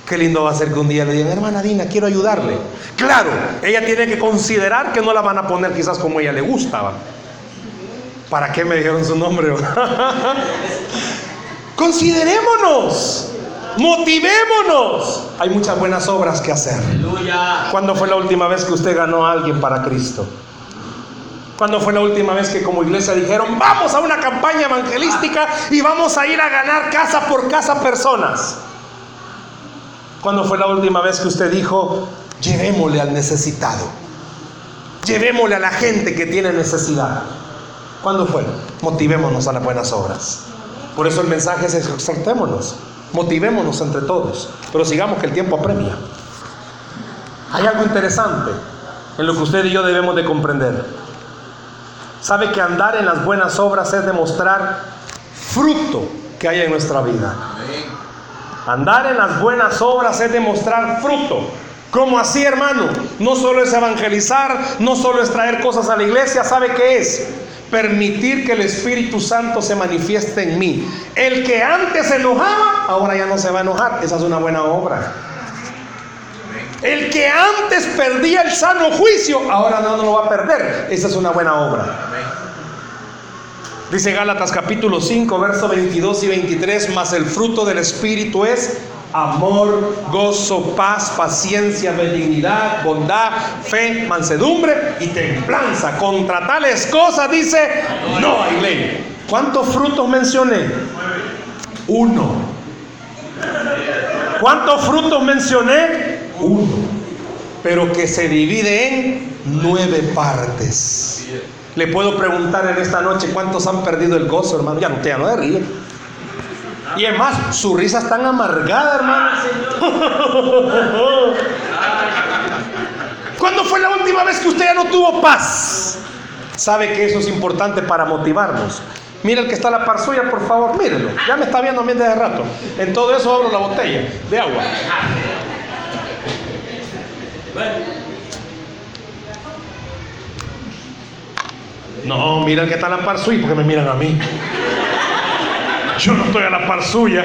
Qué lindo va a ser que un día le digan, hermana Dina, quiero ayudarle. Claro, ella tiene que considerar que no la van a poner quizás como ella le gustaba. ¿Para qué me dijeron su nombre? Considerémonos, motivémonos. Hay muchas buenas obras que hacer. ¿Cuándo fue la última vez que usted ganó a alguien para Cristo? ¿Cuándo fue la última vez que como iglesia dijeron, vamos a una campaña evangelística y vamos a ir a ganar casa por casa personas? ¿Cuándo fue la última vez que usted dijo, llevémosle al necesitado? Llevémosle a la gente que tiene necesidad. ¿Cuándo fue? Motivémonos a las buenas obras. Por eso el mensaje es exhortémonos, motivémonos entre todos. Pero sigamos, que el tiempo apremia. Hay algo interesante en lo que usted y yo debemos de comprender. Sabe que andar en las buenas obras es demostrar fruto que hay en nuestra vida. Andar en las buenas obras es demostrar fruto. ¿Cómo así, hermano? No solo es evangelizar, no solo es traer cosas a la iglesia. ¿Sabe qué es? Permitir que el Espíritu Santo se manifieste en mí. El que antes se enojaba, ahora ya no se va a enojar. Esa es una buena obra. El que antes perdía el sano juicio, ahora no lo va a perder. Esa es una buena obra. Dice Gálatas capítulo 5, versos 22 y 23, mas el fruto del Espíritu es amor, gozo, paz, paciencia, benignidad, bondad, fe, mansedumbre y templanza. Contra tales cosas, dice, no hay ley. ¿Cuántos frutos mencioné? 1. ¿Cuántos frutos mencioné? 1. Pero que se divide en 9 partes. Le puedo preguntar en esta noche, ¿cuántos han perdido el gozo, hermano? Ya no, te no ríe. Y es más, su risa es tan amargada, hermano. ¿Cuándo fue la última vez que usted ya no tuvo paz? Sabe que eso es importante para motivarnos. Mira el que está a la par suya, por favor, mírenlo. Ya me está viendo a mí desde hace rato. En todo eso abro la botella de agua. No, mira el que está a la par suya, porque me miran a mí. Yo no estoy a la par suya.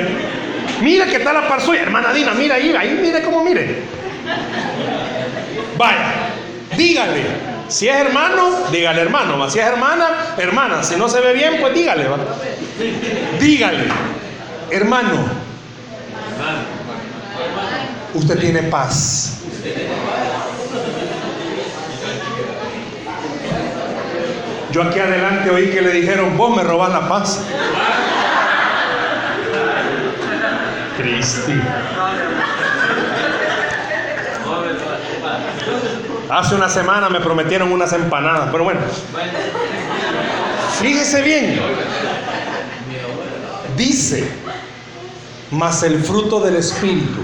Mira que está a la par suya, hermana Dina, mira ahí mire cómo mire. Vaya, dígale, si es hermano, dígale hermano, va. Si es hermana, hermana, si no se ve bien, pues dígale, va. Dígale, hermano, usted tiene paz. Yo aquí adelante oí que le dijeron, vos me robás la paz. Cristi. Hace una semana me prometieron unas empanadas, pero bueno. Fíjese bien. Dice, mas el fruto del Espíritu.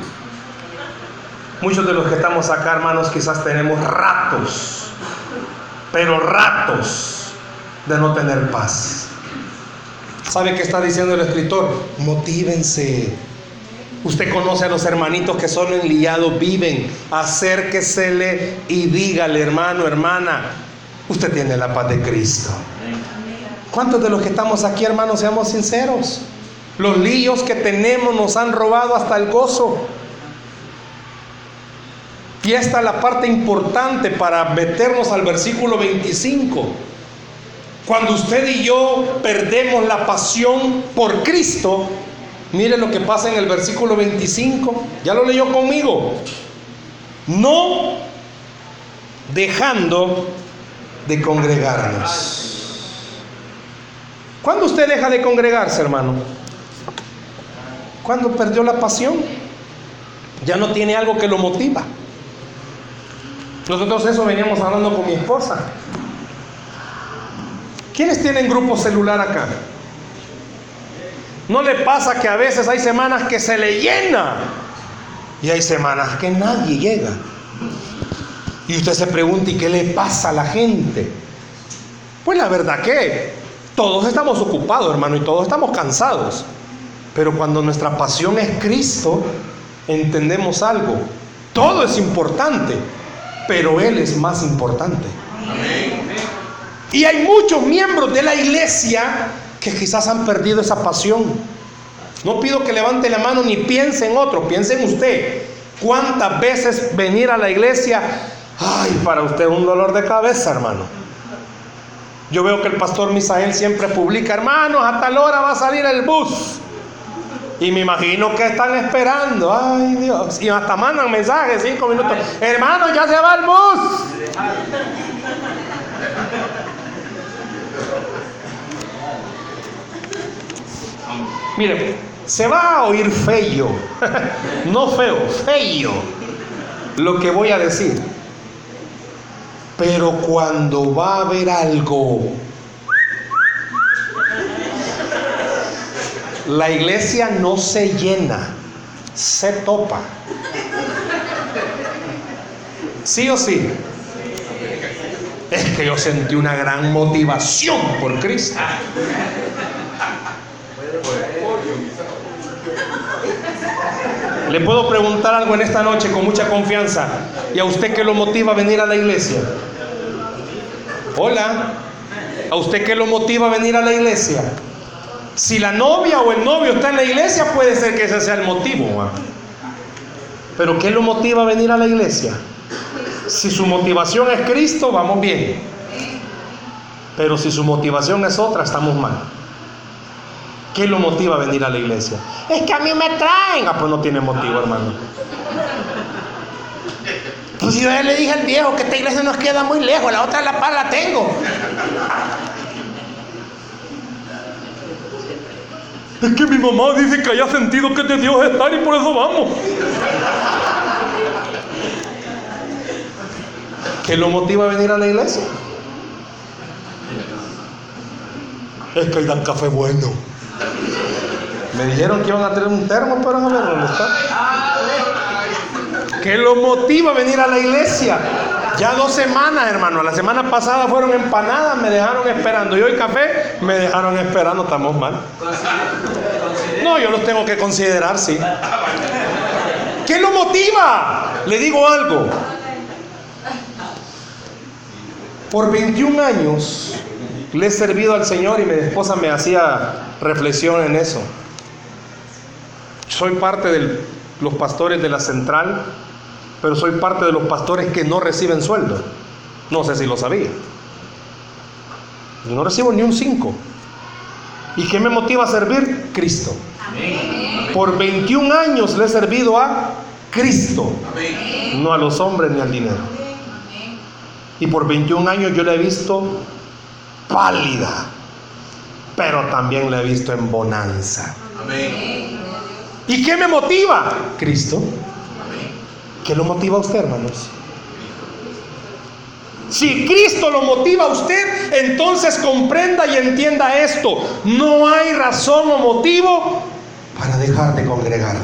Muchos de los que estamos acá, hermanos, quizás tenemos ratos pero ratos de no tener paz. ¿Sabe qué está diciendo el escritor? Motívense. Usted conoce a los hermanitos que solo enliados viven. Acérquesele y dígale, hermano, hermana, usted tiene la paz de Cristo. ¿Cuántos de los que estamos aquí, hermanos, seamos sinceros? Los líos que tenemos nos han robado hasta el gozo. Y esta es la parte importante para meternos al versículo 25. Cuando usted y yo perdemos la pasión por Cristo, mire lo que pasa en el versículo 25. Ya lo leyó conmigo. No dejando de congregarnos. ¿Cuándo usted deja de congregarse, hermano? Cuando perdió la pasión, ya no tiene algo que lo motiva. Nosotros eso veníamos hablando con mi esposa. ¿Quiénes tienen grupo celular acá? ¿No le pasa que a veces hay semanas que se le llena y hay semanas que nadie llega? Y usted se pregunta, ¿y qué le pasa a la gente? Pues la verdad que todos estamos ocupados, hermano, y todos estamos cansados. Pero cuando nuestra pasión es Cristo, entendemos algo. Todo es importante, pero Él es más importante. Amén. Y hay muchos miembros de la iglesia que quizás han perdido esa pasión. No pido que levante la mano ni piense en otro, piense en usted. ¿Cuántas veces venir a la iglesia? Ay, para usted un dolor de cabeza, hermano. Yo veo que el pastor Misael siempre publica, hermanos, a tal hora va a salir el bus. Y me imagino que están esperando. Ay, Dios. Y hasta mandan mensajes 5 minutos. Hermano, ya se va el bus. Mire, se va a oír feo. No feo, feo lo que voy a decir. Pero cuando va a haber algo, la iglesia no se llena, se topa. ¿Sí o sí? Es que yo sentí una gran motivación por Cristo. Le puedo preguntar algo en esta noche con mucha confianza. ¿Y a usted qué lo motiva a venir a la iglesia? Hola. ¿A usted qué lo motiva a venir a la iglesia? Si la novia o el novio está en la iglesia, puede ser que ese sea el motivo, ¿no? Pero ¿qué lo motiva a venir a la iglesia? Si su motivación es Cristo, vamos bien. Pero si su motivación es otra, estamos mal. ¿Qué lo motiva a venir a la iglesia? Es que a mí me traen. Ah, pues no tiene motivo, hermano. Pues yo ya le dije al viejo que esta iglesia nos queda muy lejos, la otra La Paz la tengo. Es que mi mamá dice que haya sentido que de Dios estar y por eso vamos. ¿Qué lo motiva a venir a la iglesia? Es que ahí dan café bueno. Me dijeron que iban a tener un termo, pero a ver dónde está. ¿Qué lo motiva a venir a la iglesia? Ya 2 semanas, hermano. La semana pasada fueron empanadas, me dejaron esperando. Y hoy café, me dejaron esperando. Estamos mal. No, yo los tengo que considerar, sí. ¿Qué lo motiva? Le digo algo. Por 21 años le he servido al Señor y mi esposa me hacía reflexión en eso. Soy parte de los pastores de la central, pero soy parte de los pastores que no reciben sueldo. No sé si lo sabía. Yo no recibo ni un 5. ¿Y qué me motiva a servir? Cristo. Amén. Por 21 años le he servido a Cristo. Amén. No a los hombres ni al dinero. Y por 21 años yo la he visto pálida, pero también la he visto en bonanza. Amén. ¿Y qué me motiva? Cristo. ¿Qué lo motiva a usted, hermanos? Si Cristo lo motiva a usted, entonces comprenda y entienda esto. No hay razón o motivo para dejar de congregarnos.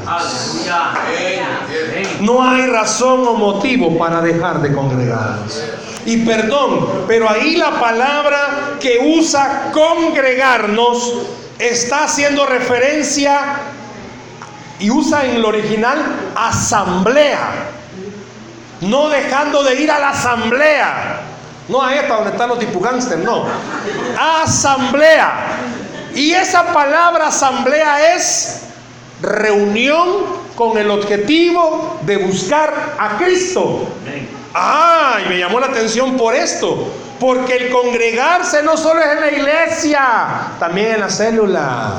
No hay razón o motivo para dejar de congregarnos. Y perdón, pero ahí la palabra que usa congregarnos está haciendo referencia y usa en el original asamblea. No dejando de ir a la asamblea. No a esta donde están los tipo gángsters, no. Asamblea. Y esa palabra asamblea es reunión con el objetivo de buscar a Cristo. Ah, y me llamó la atención por esto. Porque el congregarse no solo es en la iglesia, también en la célula.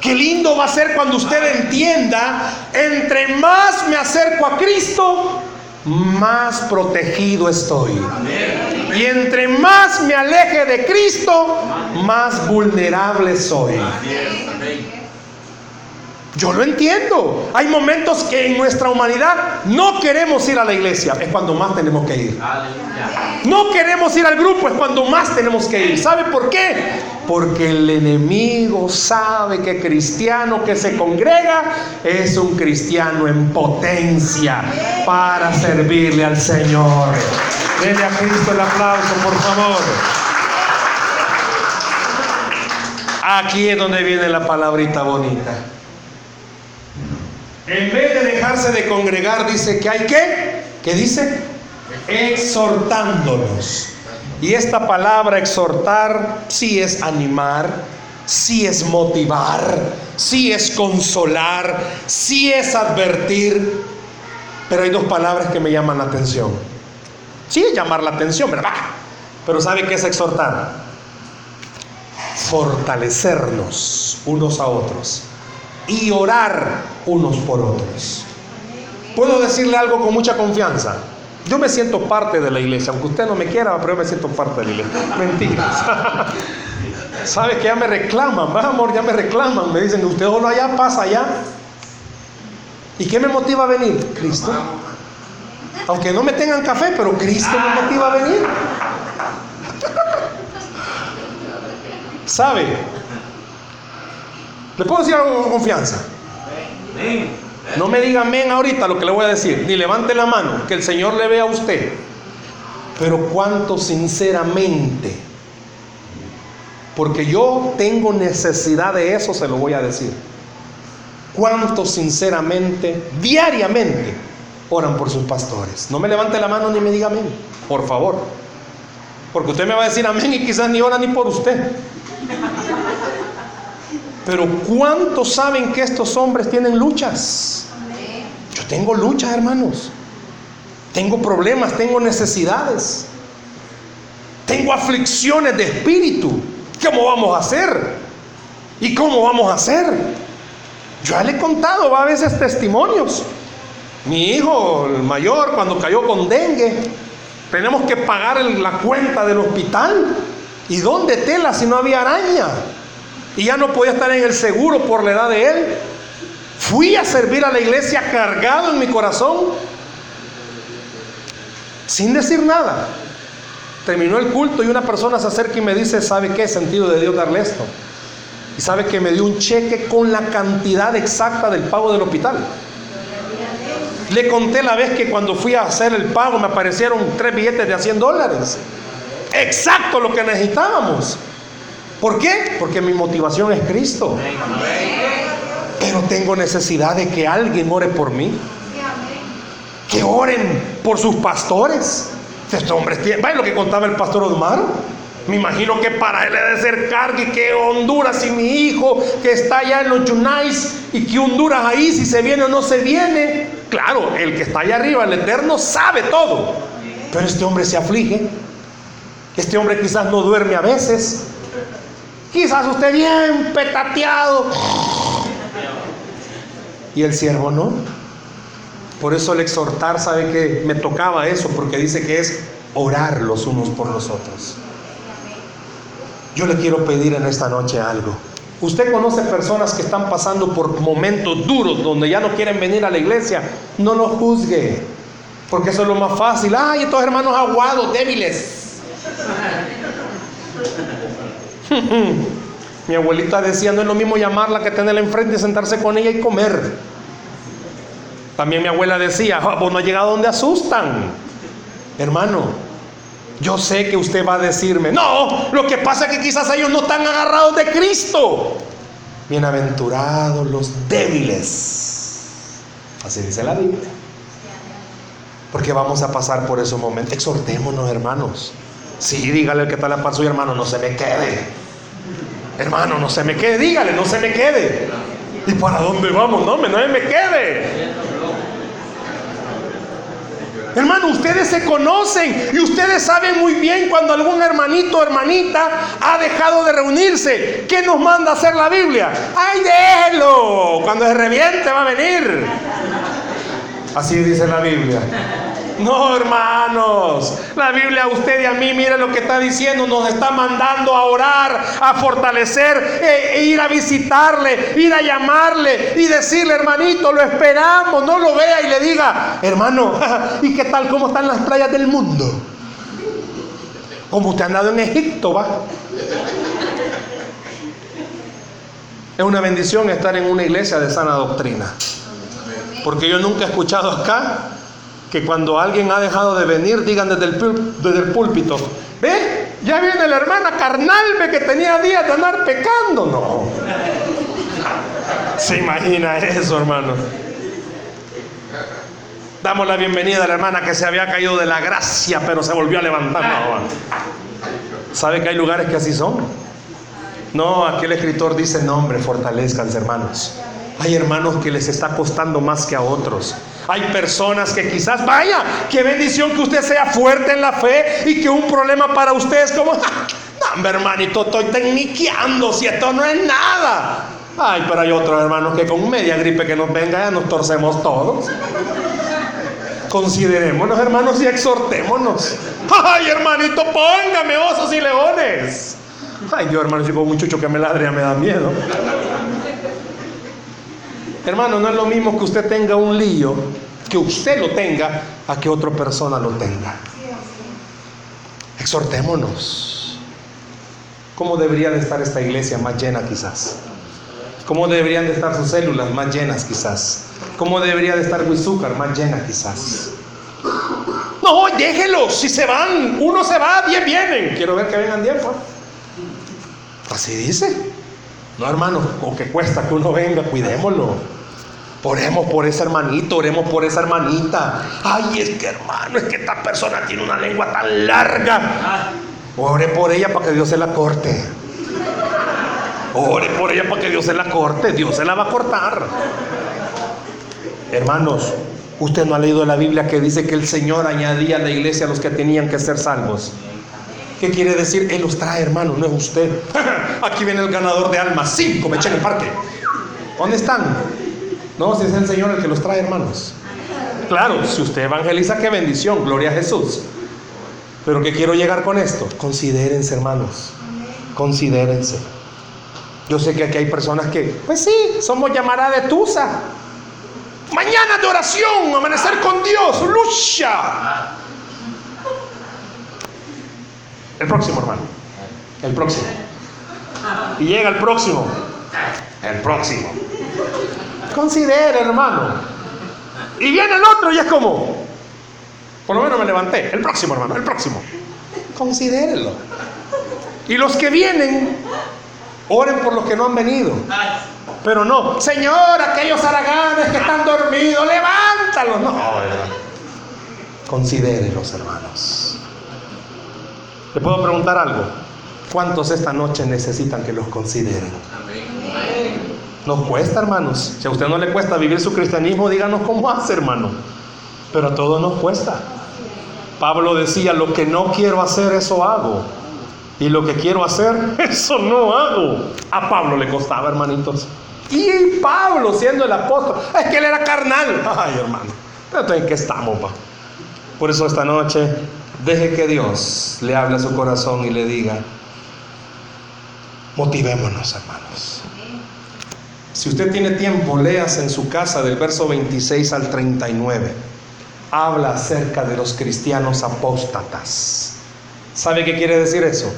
Qué lindo va a ser cuando usted entienda, entre más me acerco a Cristo, más protegido estoy. Y entre más me aleje de Cristo, más vulnerable soy. Yo lo entiendo. Hay momentos que en nuestra humanidad no queremos ir a la iglesia. Es cuando más tenemos que ir. No queremos ir al grupo. Es cuando más tenemos que ir. ¿Sabe por qué? Porque el enemigo sabe que cristiano que se congrega es un cristiano en potencia para servirle al Señor. Denle a Cristo el aplauso, por favor. Aquí es donde viene la palabrita bonita. En vez de dejarse de congregar, dice que hay que, ¿qué dice? Exhortándonos. Y esta palabra exhortar, sí es animar, sí es motivar, sí es consolar, sí es advertir. Pero hay dos palabras que me llaman la atención. Sí es llamar la atención, ¿verdad? Pero ¿sabe qué es exhortar? Fortalecernos unos a otros. Y orar unos por otros. Puedo decirle algo con mucha confianza. Yo me siento parte de la iglesia. Aunque usted no me quiera, pero yo me siento parte de la iglesia. Mentiras. ¿Sabe que ya me reclaman? Más amor, ya me reclaman. Me dicen, usted solo allá, pasa allá. ¿Y qué me motiva a venir? Cristo. Aunque no me tengan café, pero Cristo me motiva a venir. ¿Sabe? ¿Le puedo decir algo con confianza? No me diga amén ahorita lo que le voy a decir, ni levante la mano, que el Señor le vea a usted. Pero cuánto sinceramente, porque yo tengo necesidad de eso, se lo voy a decir. Cuánto sinceramente, diariamente, oran por sus pastores. No me levante la mano ni me diga amén, por favor. Porque usted me va a decir amén y quizás ni ora ni por usted. Pero ¿cuántos saben que estos hombres tienen luchas? Yo tengo luchas, hermanos. Tengo problemas, tengo necesidades. Tengo aflicciones de espíritu. ¿Cómo vamos a hacer? ¿Y cómo vamos a hacer? Yo ya le he contado a veces testimonios. Mi hijo, el mayor, cuando cayó con dengue, tenemos que pagar la cuenta del hospital. ¿Y dónde tela si no había araña? Y ya no podía estar en el seguro por la edad de él. Fui a servir a la iglesia cargado en mi corazón, sin decir nada. Terminó el culto y una persona se acerca y me dice, ¿sabe qué? Sentido de Dios darle esto. Y sabe que me dio un cheque con la cantidad exacta del pago del hospital. Le conté la vez que cuando fui a hacer el pago me aparecieron 3 billetes de $100. Exacto lo que necesitábamos. ¿Por qué? Porque mi motivación es Cristo. Pero tengo necesidad de que alguien ore por mí. Que oren por sus pastores. Estos hombres tienen... ¿Vale lo que contaba el pastor Osmaro? Me imagino que para él debe ser carga y que Honduras y mi hijo que está allá en los Yunais y que Honduras ahí si se viene o no se viene. Claro, el que está allá arriba, el eterno, sabe todo. Pero este hombre se aflige. Este hombre quizás no duerme a veces. Quizás usted bien petateado. Y el siervo no. Por eso el exhortar, sabe que me tocaba eso, porque dice que es orar los unos por los otros. Yo le quiero pedir en esta noche algo. Usted conoce personas que están pasando por momentos duros donde ya no quieren venir a la iglesia. No lo juzgue, porque eso es lo más fácil. Ay, estos hermanos aguados, débiles. Mi abuelita decía, no es lo mismo llamarla que tenerla enfrente, sentarse con ella y comer. También mi abuela decía, vos no has llegado donde asustan. Hermano, yo sé que usted va a decirme, no, lo que pasa es que quizás ellos no están agarrados de Cristo. Bienaventurados los débiles. Así dice la Biblia. Porque vamos a pasar por esos momentos. Exhortémonos, hermanos. Sí, dígale al que está a la par suya, hermano, no se me quede. Hermano, no se me quede. Dígale, no se me quede. ¿Y para dónde vamos? No, no se me quede. Hermano, ustedes se conocen y ustedes saben muy bien cuando algún hermanito o hermanita ha dejado de reunirse. ¿Qué nos manda a hacer la Biblia? ¡Ay, déjelo! Cuando se reviente va a venir. Así dice la Biblia. No, hermanos, la Biblia a usted y a mí, mire lo que está diciendo, nos está mandando a orar, a fortalecer, ir a visitarle, ir a llamarle y decirle, hermanito, lo esperamos, no lo vea y le diga, hermano, ¿y qué tal, cómo están las playas del mundo? Como usted ha andado en Egipto, va. Es una bendición estar en una iglesia de sana doctrina, porque yo nunca he escuchado acá que cuando alguien ha dejado de venir, digan desde el púlpito, ve, ya viene la hermana carnal, ve que tenía días de andar pecando. No. ¿Se imagina eso, hermano? Damos la bienvenida a la hermana que se había caído de la gracia, pero se volvió a levantar. No, ¿sabe que hay lugares que así son? No, aquel escritor dice, no, hombre, fortalezcanse, hermanos. Hay hermanos que les está costando más que a otros. Hay personas que quizás, vaya, qué bendición que usted sea fuerte en la fe y que un problema para usted es como, no, hermanito, estoy tecniqueando, si esto no es nada. Ay, pero hay otros hermanos que con media gripe que nos venga ya nos torcemos todos. Considerémonos, hermanos, y exhortémonos. Ay, hermanito, póngame osos y leones. Ay, yo, hermano, si con un chucho que me ladre ya me da miedo. Hermano, no es lo mismo que usted tenga un lío, que usted lo tenga, a que otra persona lo tenga. Exhortémonos. ¿Cómo debería de estar esta iglesia más llena quizás? ¿Cómo deberían de estar sus células más llenas quizás? ¿Cómo debería de estar Huizúcar más llena quizás? No, déjelos, si se van, uno se va, 10 vienen. Quiero ver que vengan 10, ¿no? Así dice. No, hermano, o que cuesta que uno venga, cuidémoslo. Oremos por ese hermanito, oremos por esa hermanita. Ay, es que, hermano, es que esta persona tiene una lengua tan larga. Ore por ella para que Dios se la corte. Ore por ella para que Dios se la corte. Dios se la va a cortar. Hermanos, usted no ha leído la Biblia que dice que el Señor añadía a la iglesia a los que tenían que ser salvos. ¿Qué quiere decir? Él los trae, hermano, no es usted. Aquí viene el ganador de almas. 5 me eché en el parque. ¿Dónde están? No, si es el Señor el que los trae, hermanos. Claro, si usted evangeliza, qué bendición, gloria a Jesús. Pero ¿qué quiero llegar con esto? Considérense, hermanos. Considérense. Yo sé que aquí hay personas que, pues sí, somos llamada de Tusa. Mañana de oración, amanecer con Dios, lucha. El próximo, hermano. El próximo. Y llega el próximo. El próximo. Considere, hermano. Y viene el otro y es como, por lo menos me levanté. El próximo, hermano. El próximo. Considérelo. Y los que vienen, oren por los que no han venido. Pero no, Señor, aquellos haraganes que están dormidos, levántalos. No, ¿verdad? Considérenlos, hermanos. ¿Le puedo preguntar algo? ¿Cuántos esta noche necesitan que los consideren? Amén. Nos cuesta, hermanos. Si a usted no le cuesta vivir su cristianismo, díganos cómo hace, hermano. Pero a todos nos cuesta. Pablo decía, lo que no quiero hacer, eso hago. Y lo que quiero hacer, eso no hago. A Pablo le costaba, hermanitos. Y Pablo, siendo el apóstol, es que él era carnal. Ay, hermano. Pero ¿en qué estamos, pa? Por eso esta noche, deje que Dios le hable a su corazón y le diga, motivémonos, hermanos. Si usted tiene tiempo, léase en su casa del verso 26 al 39. Habla acerca de los cristianos apóstatas. ¿Sabe qué quiere decir eso?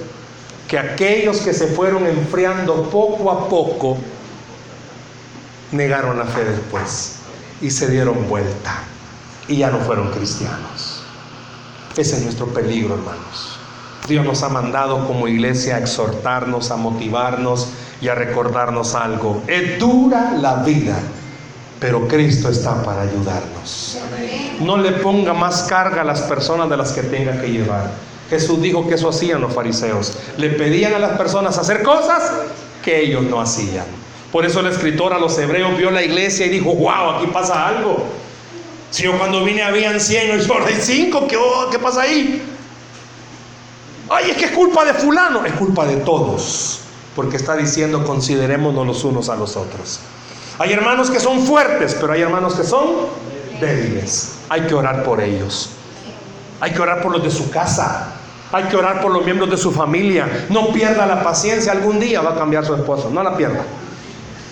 que aquellos que se fueron enfriando poco a poco negaron la fe después y se dieron vuelta y ya no fueron cristianos. Ese es nuestro peligro, hermanos. Dios nos ha mandado como iglesia a exhortarnos, a motivarnos y a recordarnos algo. Es dura la vida, pero Cristo está para ayudarnos. No le ponga más carga a las personas de las que tenga que llevar. Jesús dijo que eso hacían los fariseos. Le pedían a las personas hacer cosas que ellos no hacían. Por eso el escritor a los hebreos vio la iglesia y dijo: wow, aquí pasa algo. Si yo cuando vine habían 100 y ahora hay 5, ¿qué pasa ahí? Ay, es que es culpa de fulano. Es culpa de todos, porque está diciendo: considerémonos los unos a los otros. Hay hermanos que son fuertes, pero hay hermanos que son débiles. Hay que orar por ellos. Hay que orar por los de su casa. Hay que orar por los miembros de su familia. No pierda la paciencia. Algún día va a cambiar su esposo, no la pierda.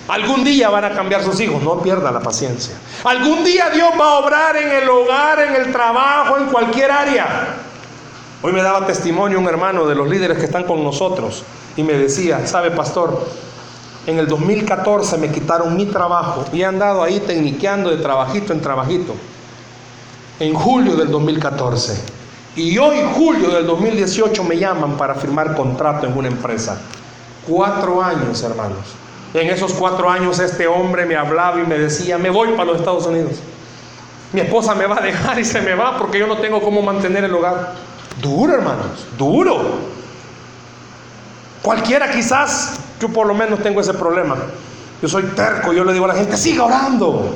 Algún día van a cambiar sus hijos, no pierda la paciencia. Algún día Dios va a obrar en el hogar, en el trabajo, en cualquier área. Hoy me daba testimonio un hermano de los líderes que están con nosotros y me decía: sabe, pastor, en el 2014 me quitaron mi trabajo y he andado ahí tecniqueando de trabajito en trabajito. En julio del 2014, y hoy julio del 2018 me llaman para firmar contrato en una empresa. 4 años, hermanos. En esos 4 años este hombre me hablaba y me decía: me voy para los Estados Unidos, mi esposa me va a dejar y se me va porque yo no tengo cómo mantener el hogar. Duro, hermanos, duro. Cualquiera quizás, yo por lo menos tengo ese problema. Yo soy terco, yo le digo a la gente: siga orando,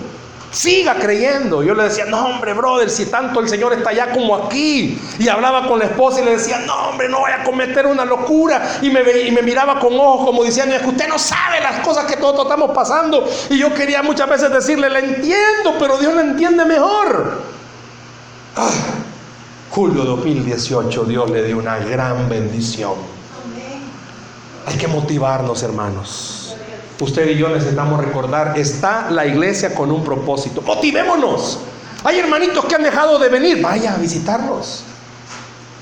siga creyendo. Yo le decía: no, hombre, brother, si tanto el Señor está allá como aquí. Y hablaba con la esposa y le decía: no, hombre, no voy a cometer una locura. Y me miraba con ojos como diciendo: es que usted no sabe las cosas que todos estamos pasando. Y yo quería muchas veces decirle: la entiendo, pero Dios la entiende mejor. Ah, julio 2018 Dios le dio una gran bendición. Hay que motivarnos, hermanos. Usted y yo necesitamos recordar: está la iglesia con un propósito. Motivémonos. Hay hermanitos que han dejado de venir, vaya a visitarlos.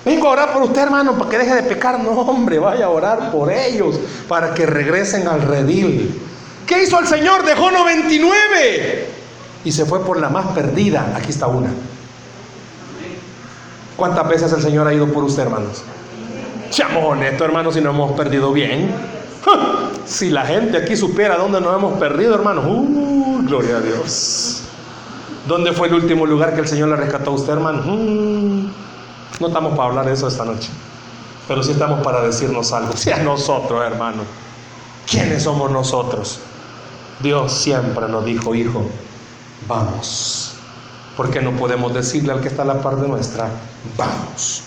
Vengo a orar por usted, hermano, para que deje de pecar. No, hombre, vaya a orar por ellos para que regresen al redil. ¿Qué hizo el Señor? Dejó 99 y se fue por la más perdida. Aquí está una. ¿Cuántas veces el Señor ha ido por usted, hermanos? Seamos honestos, hermanos, si no hemos perdido bien. Si la gente aquí supiera dónde nos hemos perdido, hermanos. Gloria a Dios. ¿Dónde fue el último lugar que el Señor le rescató a usted, hermano? No estamos para hablar de eso esta noche, pero sí estamos para decirnos algo. Si a nosotros, hermano, ¿quiénes somos nosotros? Dios siempre nos dijo: hijo, vamos. Porque no podemos decirle al que está a la par de nuestra: vamos.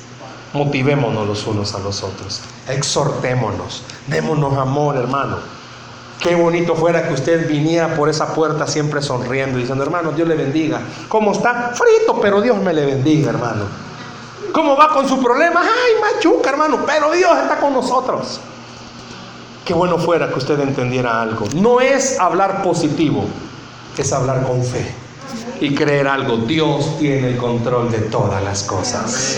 Motivémonos los unos a los otros, exhortémonos, démonos amor, hermano. Qué bonito fuera que usted viniera por esa puerta siempre sonriendo y diciendo: hermano, Dios le bendiga. ¿Cómo está? Frito, pero Dios me le bendiga, hermano. ¿Cómo va con su problema? Ay, machuca, hermano, pero Dios está con nosotros. Qué bueno fuera que usted entendiera algo. No es hablar positivo, es hablar con fe y creer algo. Dios tiene el control de todas las cosas.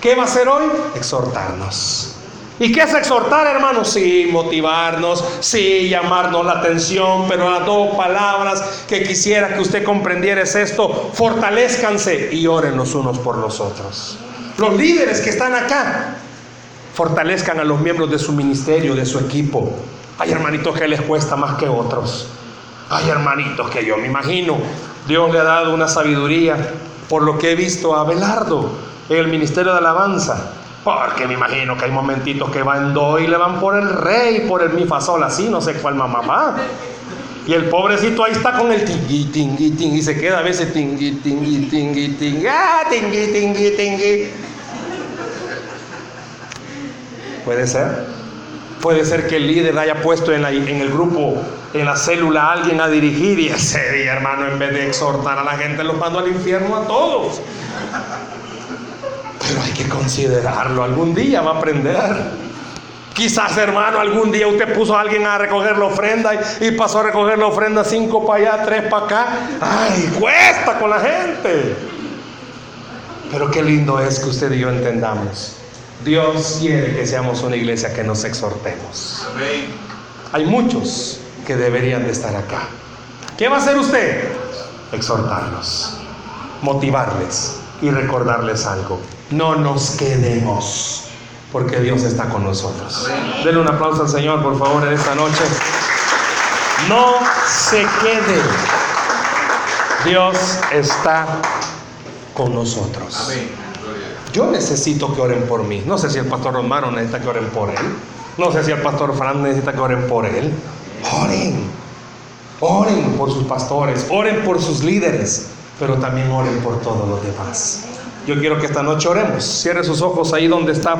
¿Qué va a hacer hoy? Exhortarnos. ¿Y qué es exhortar, hermanos? Sí, motivarnos, sí, llamarnos la atención, pero las 2 palabras que quisiera que usted comprendiera es esto: fortalézcanse y oren los unos por los otros. Los líderes que están acá, fortalezcan a los miembros de su ministerio, de su equipo. Hay hermanitos que les cuesta más que otros. Hay hermanitos que yo me imagino, Dios le ha dado una sabiduría, por lo que he visto a Abelardo en el ministerio de alabanza, porque me imagino que hay momentitos que van do y le van por el rey, por el mi fa sol, así, no sé cuál mamá va. Y el pobrecito ahí está con el tingui, tingui, tingui, y se queda a veces tingui, tingui, tingui, tingui, tingui, tingui, tingui. Puede ser que el líder haya puesto en el grupo, en la célula, a alguien a dirigir, y ese día, hermano, en vez de exhortar a la gente, los mandó al infierno a todos. Pero hay que considerarlo. Algún día va a aprender. Quizás, hermano, algún día usted puso a alguien a recoger la ofrenda y pasó a recoger la ofrenda 5 para allá, 3 para acá. ¡Ay, cuesta con la gente! Pero qué lindo es que usted y yo entendamos Dios quiere que seamos una iglesia que nos exhortemos. Amén. Hay muchos que deberían de estar acá. ¿Qué va a hacer usted? Exhortarlos, motivarles y recordarles algo. No nos quedemos, porque Dios está con nosotros. Amén. Denle un aplauso al Señor, por favor, en esta noche. No se quede. Dios está con nosotros. Amén. Yo necesito que oren por mí. No sé si el pastor Romano necesita que oren por él. No sé si el pastor Fran necesita que oren por él. Oren. Oren por sus pastores. Oren por sus líderes. Pero también oren por todos los demás. Yo quiero que esta noche oremos. Cierre sus ojos ahí donde está.